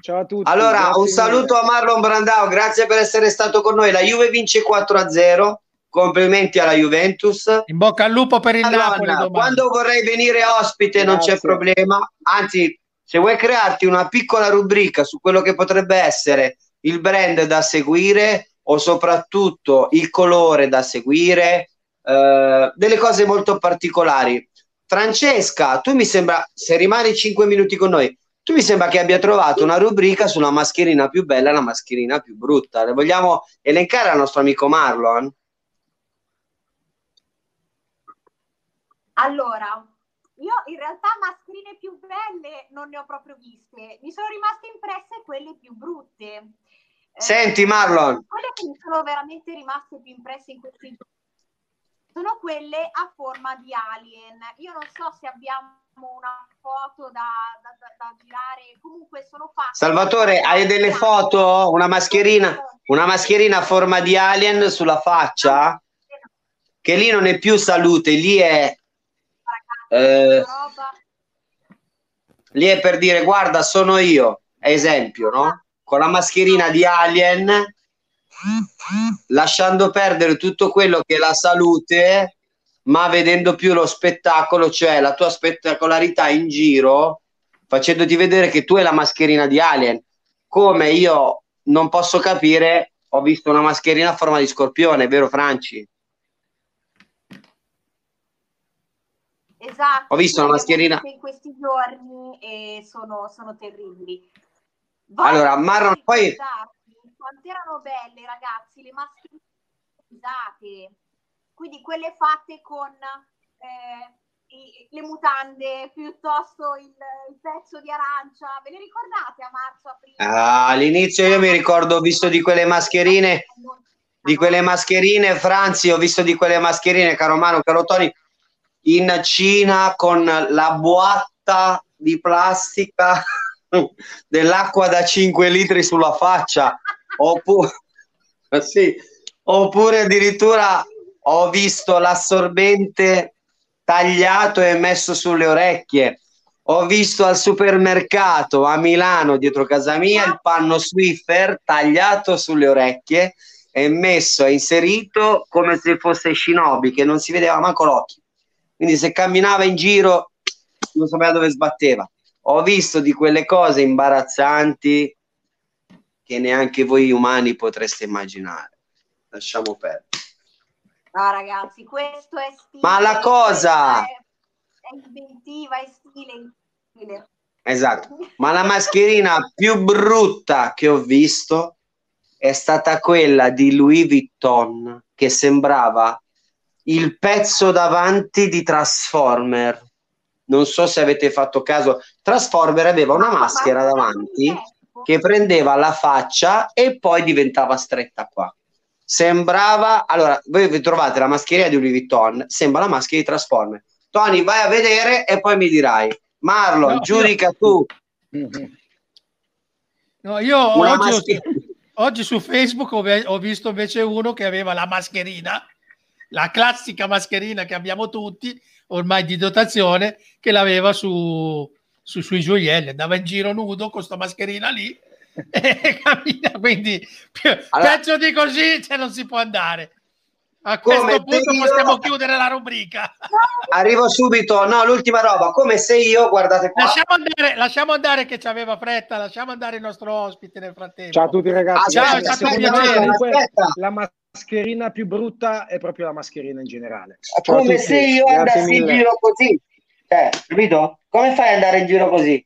Ciao a tutti. Allora, un saluto a Marlon Brandao, grazie per essere stato con noi. La Juve vince 4-0. Complimenti alla Juventus. In bocca al lupo per il Napoli domani. Quando vorrei venire ospite, grazie. Non c'è problema. Anzi, se vuoi crearti una piccola rubrica su quello che potrebbe essere il brand da seguire o soprattutto il colore da seguire, delle cose molto particolari. Francesca, tu mi sembra, se rimani 5 minuti con noi, tu mi sembra che abbia trovato una rubrica sulla mascherina più bella e la mascherina più brutta. Le vogliamo elencare al nostro amico Marlon? Allora, io in realtà mascherine più belle non ne ho proprio viste, mi sono rimaste impresse quelle più brutte. Senti Marlon, quelle che mi sono veramente rimaste più impresse in questi giorni sono quelle a forma di alien. Io non so se abbiamo una foto da girare, comunque sono fatte. Salvatore, hai delle foto? Una mascherina a forma di alien sulla faccia? Che lì non è più salute, lì è lì è per dire guarda sono io, esempio, no? Con la mascherina di alien, lasciando perdere tutto quello che è la salute, ma vedendo più lo spettacolo, cioè la tua spettacolarità in giro, facendoti vedere che tu hai la mascherina di alien. Come io non posso capire, ho visto una mascherina a forma di scorpione, vero Franci? Esatto, ho visto una mascherina in questi giorni e sono terribili. Voglio allora Marron, poi quante erano belle ragazzi le mascherine usate, quindi quelle fatte con le mutande, piuttosto il pezzo di arancia, ve le ricordate a marzo, aprile? All'inizio io mi ricordo, ho visto di quelle mascherine, Franzi, ho visto di quelle mascherine, caro Mano, caro Toni, in Cina con la boatta di plastica dell'acqua da 5 litri sulla faccia, oppure addirittura ho visto l'assorbente tagliato e messo sulle orecchie, ho visto al supermercato a Milano dietro casa mia il panno Swiffer tagliato sulle orecchie e messo e inserito come se fosse Shinobi, che non si vedeva manco l'occhio. Quindi se camminava in giro non sapeva dove sbatteva. Ho visto di quelle cose imbarazzanti che neanche voi umani potreste immaginare. Lasciamo perdere. No ragazzi, questo è stile. Ma la cosa... È inventiva, è stile. Esatto. Ma la mascherina più brutta che ho visto è stata quella di Louis Vuitton, che sembrava il pezzo davanti di Transformer. Non so se avete fatto caso, Transformer aveva una maschera davanti che prendeva la faccia e poi diventava stretta qua. Sembrava, allora, voi trovate la mascherina di Louis Vuitton, sembra la maschera di Transformer. Tony, vai a vedere e poi mi dirai. Marlon, no, giudica tu. No, io oggi su Facebook ho visto invece uno che aveva la mascherina, la classica mascherina che abbiamo tutti ormai di dotazione, che l'aveva sui gioielli, andava in giro nudo con sta mascherina lì e cammina, quindi allora, peggio di così cioè, non si può andare. A questo punto possiamo chiudere la rubrica. Arrivo subito, no, l'ultima roba, come se io, guardate qua, lasciamo andare che ci aveva fretta, lasciamo andare il nostro ospite nel frattempo. Ciao a tutti ragazzi, ciao, è stato un piacere. La mascherina più brutta è proprio la mascherina in generale. Come se io andassi in giro così, capito? Come fai ad andare in giro così?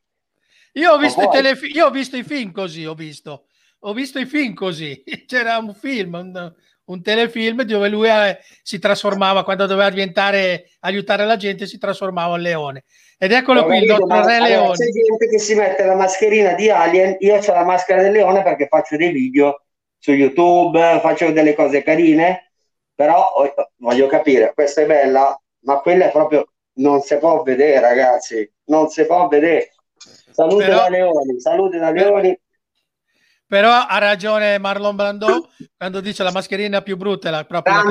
Io ho visto i film così, ho visto i film così. C'era un film, un telefilm dove lui si trasformava, quando doveva diventare aiutare la gente, si trasformava in leone. Ed eccolo qui, il nostro Re Leone. C'è gente che si mette la mascherina di Alien, io ho la maschera del leone perché faccio dei video su YouTube, faccio delle cose carine, però voglio capire, questa è bella, ma quella è proprio, non si può vedere, ragazzi, non si può vedere. Salute però, da Leoni, salute da Leoni. Però ha ragione Marlon Brandao quando dice la mascherina più brutta è la propria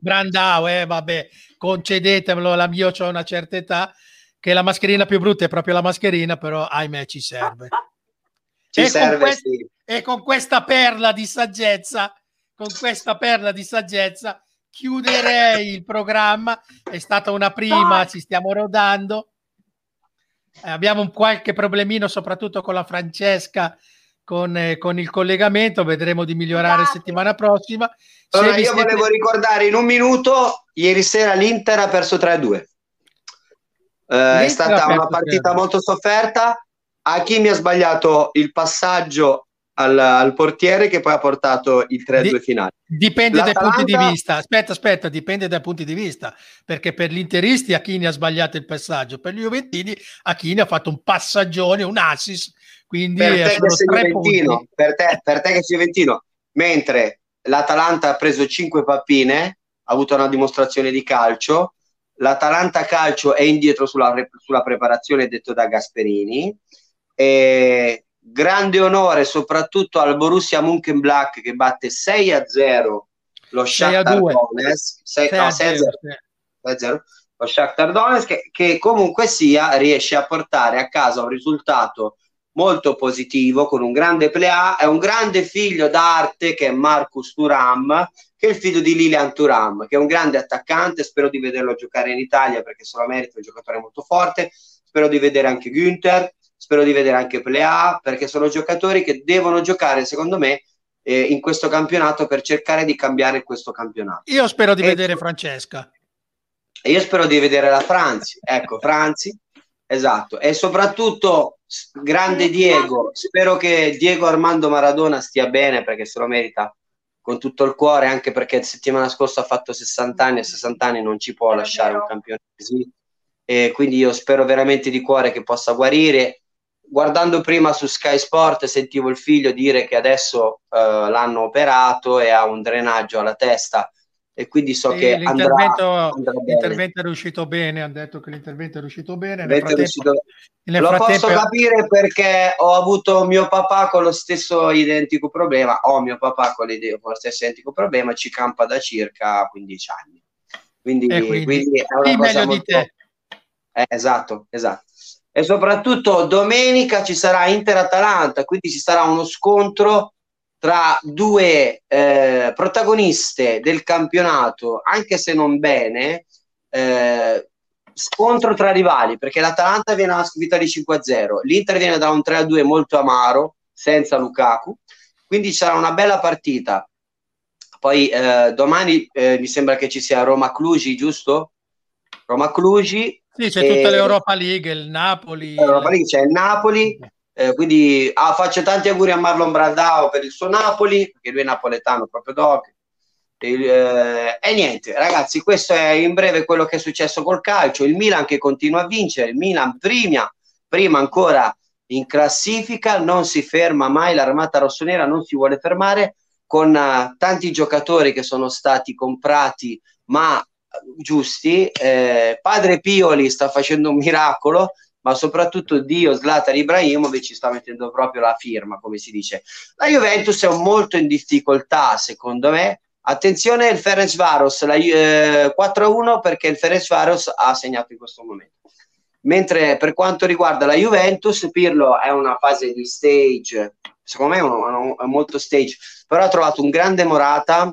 Brandao, vabbè, concedetemelo, io ho una certa età, che la mascherina più brutta è proprio la mascherina, però ahimè ci serve. E con questa perla di saggezza, chiuderei il programma. È stata una prima, ci stiamo rodando. Abbiamo un qualche problemino soprattutto con la Francesca, con il collegamento, vedremo di migliorare settimana prossima. Allora, io volevo ricordare in un minuto, ieri sera l'Inter ha perso 3-2, è stata una partita molto sofferta. Hakimi ha sbagliato il passaggio al portiere che poi ha portato il 3-2 finale. Dipende dai punti di vista, aspetta, dipende dai punti di vista, perché per gli interisti Hakimi ha sbagliato il passaggio, per gli juventini Hakimi ha fatto un passaggione, un assist, quindi per te che sei juventino. Mentre l'Atalanta ha preso 5 pappine, ha avuto una dimostrazione di calcio, l'Atalanta calcio è indietro sulla preparazione, detto da Gasperini, e grande onore soprattutto al Borussia Mönchengladbach che batte 6-0 lo Shakhtar Donetsk, 6-0 lo Shakhtar Donetsk, che comunque sia riesce a portare a casa un risultato molto positivo con un grande play-a, è un grande figlio d'arte che è Marcus Thuram, che è il figlio di Lilian Thuram, che è un grande attaccante, spero di vederlo giocare in Italia perché se lo merita, è un giocatore molto forte, spero di vedere anche Günther, spero di vedere anche Plea, perché sono giocatori che devono giocare, secondo me, in questo campionato per cercare di cambiare questo campionato. Io spero di vedere Francesca. E io spero di vedere la Franzi. Ecco, Franzi, esatto. E soprattutto, grande Diego. Spero che Diego Armando Maradona stia bene, perché se lo merita con tutto il cuore, anche perché la settimana scorsa ha fatto 60 anni, e 60 anni non ci può lasciare un campione così. E quindi io spero veramente di cuore che possa guarire. Guardando prima su Sky Sport sentivo il figlio dire che adesso l'hanno operato e ha un drenaggio alla testa e quindi so che l'intervento è riuscito bene, hanno detto che l'intervento è riuscito bene. Nel frattempo posso capire perché ho avuto mio papà con lo stesso identico problema, ci campa da circa 15 anni. Quindi è una cosa meglio molto... di te. Esatto. E soprattutto domenica ci sarà Inter-Atalanta, quindi ci sarà uno scontro tra due protagoniste del campionato, anche se non bene, scontro tra rivali, perché l'Atalanta viene una sconfitta di 5-0, l'Inter viene da un 3-2 molto amaro, senza Lukaku, quindi ci sarà una bella partita. Poi domani mi sembra che ci sia Roma-Cluj, giusto? Roma-Cluj. Sì, c'è tutta l'Europa League, il Napoli. C'è il Napoli, quindi faccio tanti auguri a Marlon Brandao per il suo Napoli, perché lui è napoletano proprio doc. E niente, ragazzi, questo è in breve quello che è successo col calcio. Il Milan che continua a vincere, il Milan prima ancora in classifica, non si ferma mai, l'armata rossonera non si vuole fermare, con tanti giocatori che sono stati comprati, ma giusti, padre Pioli sta facendo un miracolo, ma soprattutto Dio Zlatan Ibrahimovic ci sta mettendo proprio la firma, come si dice. La Juventus è molto in difficoltà, secondo me. Attenzione il Ferencvaros, 4-1, perché il Ferencvaros ha segnato in questo momento. Mentre per quanto riguarda la Juventus, Pirlo è una fase di stage, secondo me è molto stage, però ha trovato un grande Morata.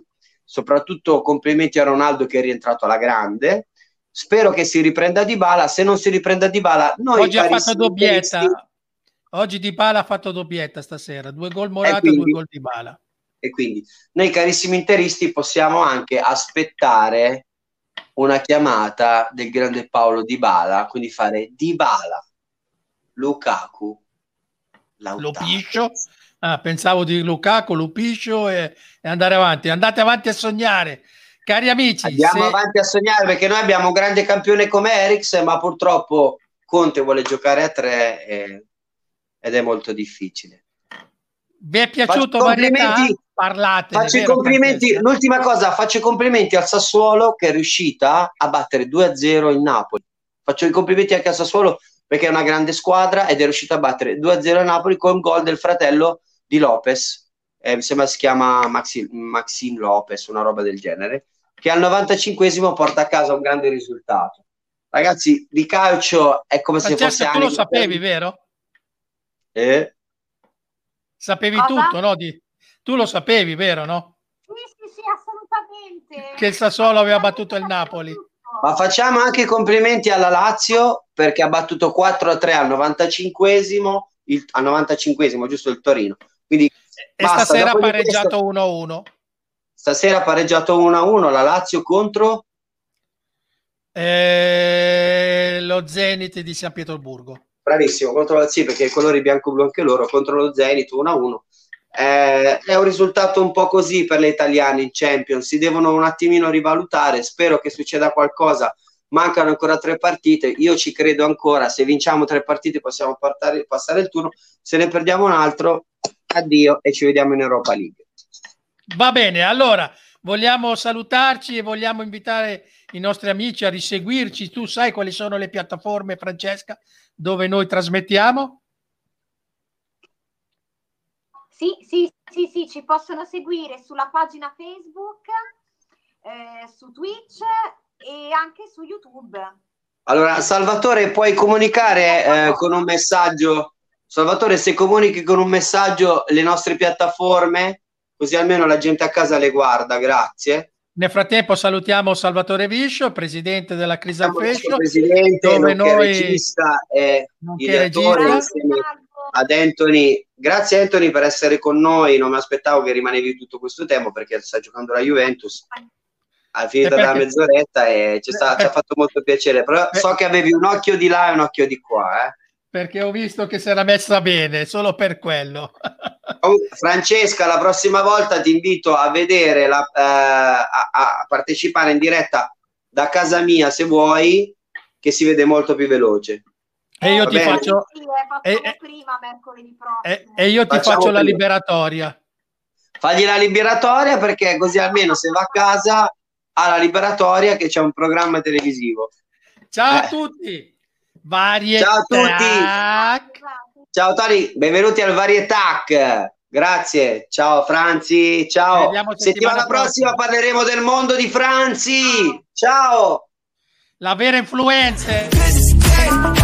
Soprattutto complimenti a Ronaldo che è rientrato alla grande. Spero che si riprenda Dybala. Se non si riprenda Dybala, noi oggi ha fatto doppietta. Oggi Dybala ha fatto doppietta stasera, 2 gol Morata, 2 gol Dybala. E quindi noi carissimi interisti possiamo anche aspettare una chiamata del grande Paolo Dybala, quindi fare Dybala Lukaku, Lautaro. Lopiscio? Ah, pensavo di Lukaku, Lopiscio e andare avanti. Andate avanti a sognare, cari amici. Andiamo avanti a sognare, perché noi abbiamo un grande campione come Eriksen, ma purtroppo Conte vuole giocare a tre ed è molto difficile. Vi è piaciuto? L'ultima cosa, faccio i complimenti al Sassuolo che è riuscita a battere 2-0 il Napoli. Faccio i complimenti anche al Sassuolo perché è una grande squadra ed è riuscita a battere 2-0 il Napoli con gol del fratello di Lopez, mi sembra si chiama Maxim Lopez, una roba del genere, che al 95esimo porta a casa un grande risultato. Ragazzi, di calcio è come Francesco, se fosse... Tu lo sapevi, vero? Sapevi tutto, no? Tu lo sapevi, vero, no? Sì, assolutamente. Che il Sassuolo aveva battuto il Napoli. Ma facciamo anche complimenti alla Lazio, perché ha battuto 4-3 al 95esimo, giusto, il Torino. Quindi, e stasera ha pareggiato 1-1. Stasera ha pareggiato 1-1 la Lazio contro... lo Zenit di San Pietroburgo. Bravissimo, contro la... sì, perché i colori bianco-blu anche loro, contro lo Zenit 1-1. È un risultato un po' così per le italiane in Champions, si devono un attimino rivalutare, spero che succeda qualcosa. Mancano ancora 3 partite, io ci credo ancora, se vinciamo 3 partite possiamo passare il turno, se ne perdiamo un altro, addio e ci vediamo in Europa League. Va bene, allora vogliamo salutarci e vogliamo invitare i nostri amici a riseguirci. Tu sai quali sono le piattaforme, Francesca, dove noi trasmettiamo? Sì, ci possono seguire sulla pagina Facebook, su Twitch e anche su YouTube. Allora, Salvatore, puoi comunicare con un messaggio? Salvatore, se comunichi con un messaggio le nostre piattaforme, così almeno la gente a casa le guarda, grazie. Nel frattempo salutiamo Salvatore Viscio, presidente della Crisal Fashion, dove noi regista e direttore insieme ad Anthony. Grazie Anthony per essere con noi, non mi aspettavo che rimanevi tutto questo tempo perché sta giocando la Juventus. Ha finito da mezz'oretta e ci ha fatto molto piacere, però so che avevi un occhio di là e un occhio di qua, perché ho visto che si era messa bene, solo per quello. Francesca, la prossima volta ti invito a vedere a partecipare in diretta da casa mia, se vuoi, che si vede molto più veloce. E io ti faccio la liberatoria. Fagli la liberatoria, perché così almeno se va a casa ha la liberatoria che c'è un programma televisivo. Ciao a tutti. Ciao a tutti. Ciao Tony, benvenuti al Varietac. Grazie, ciao Franzi, ciao. Settimana prossima parleremo del mondo di Franzi. Ciao. La vera influenza.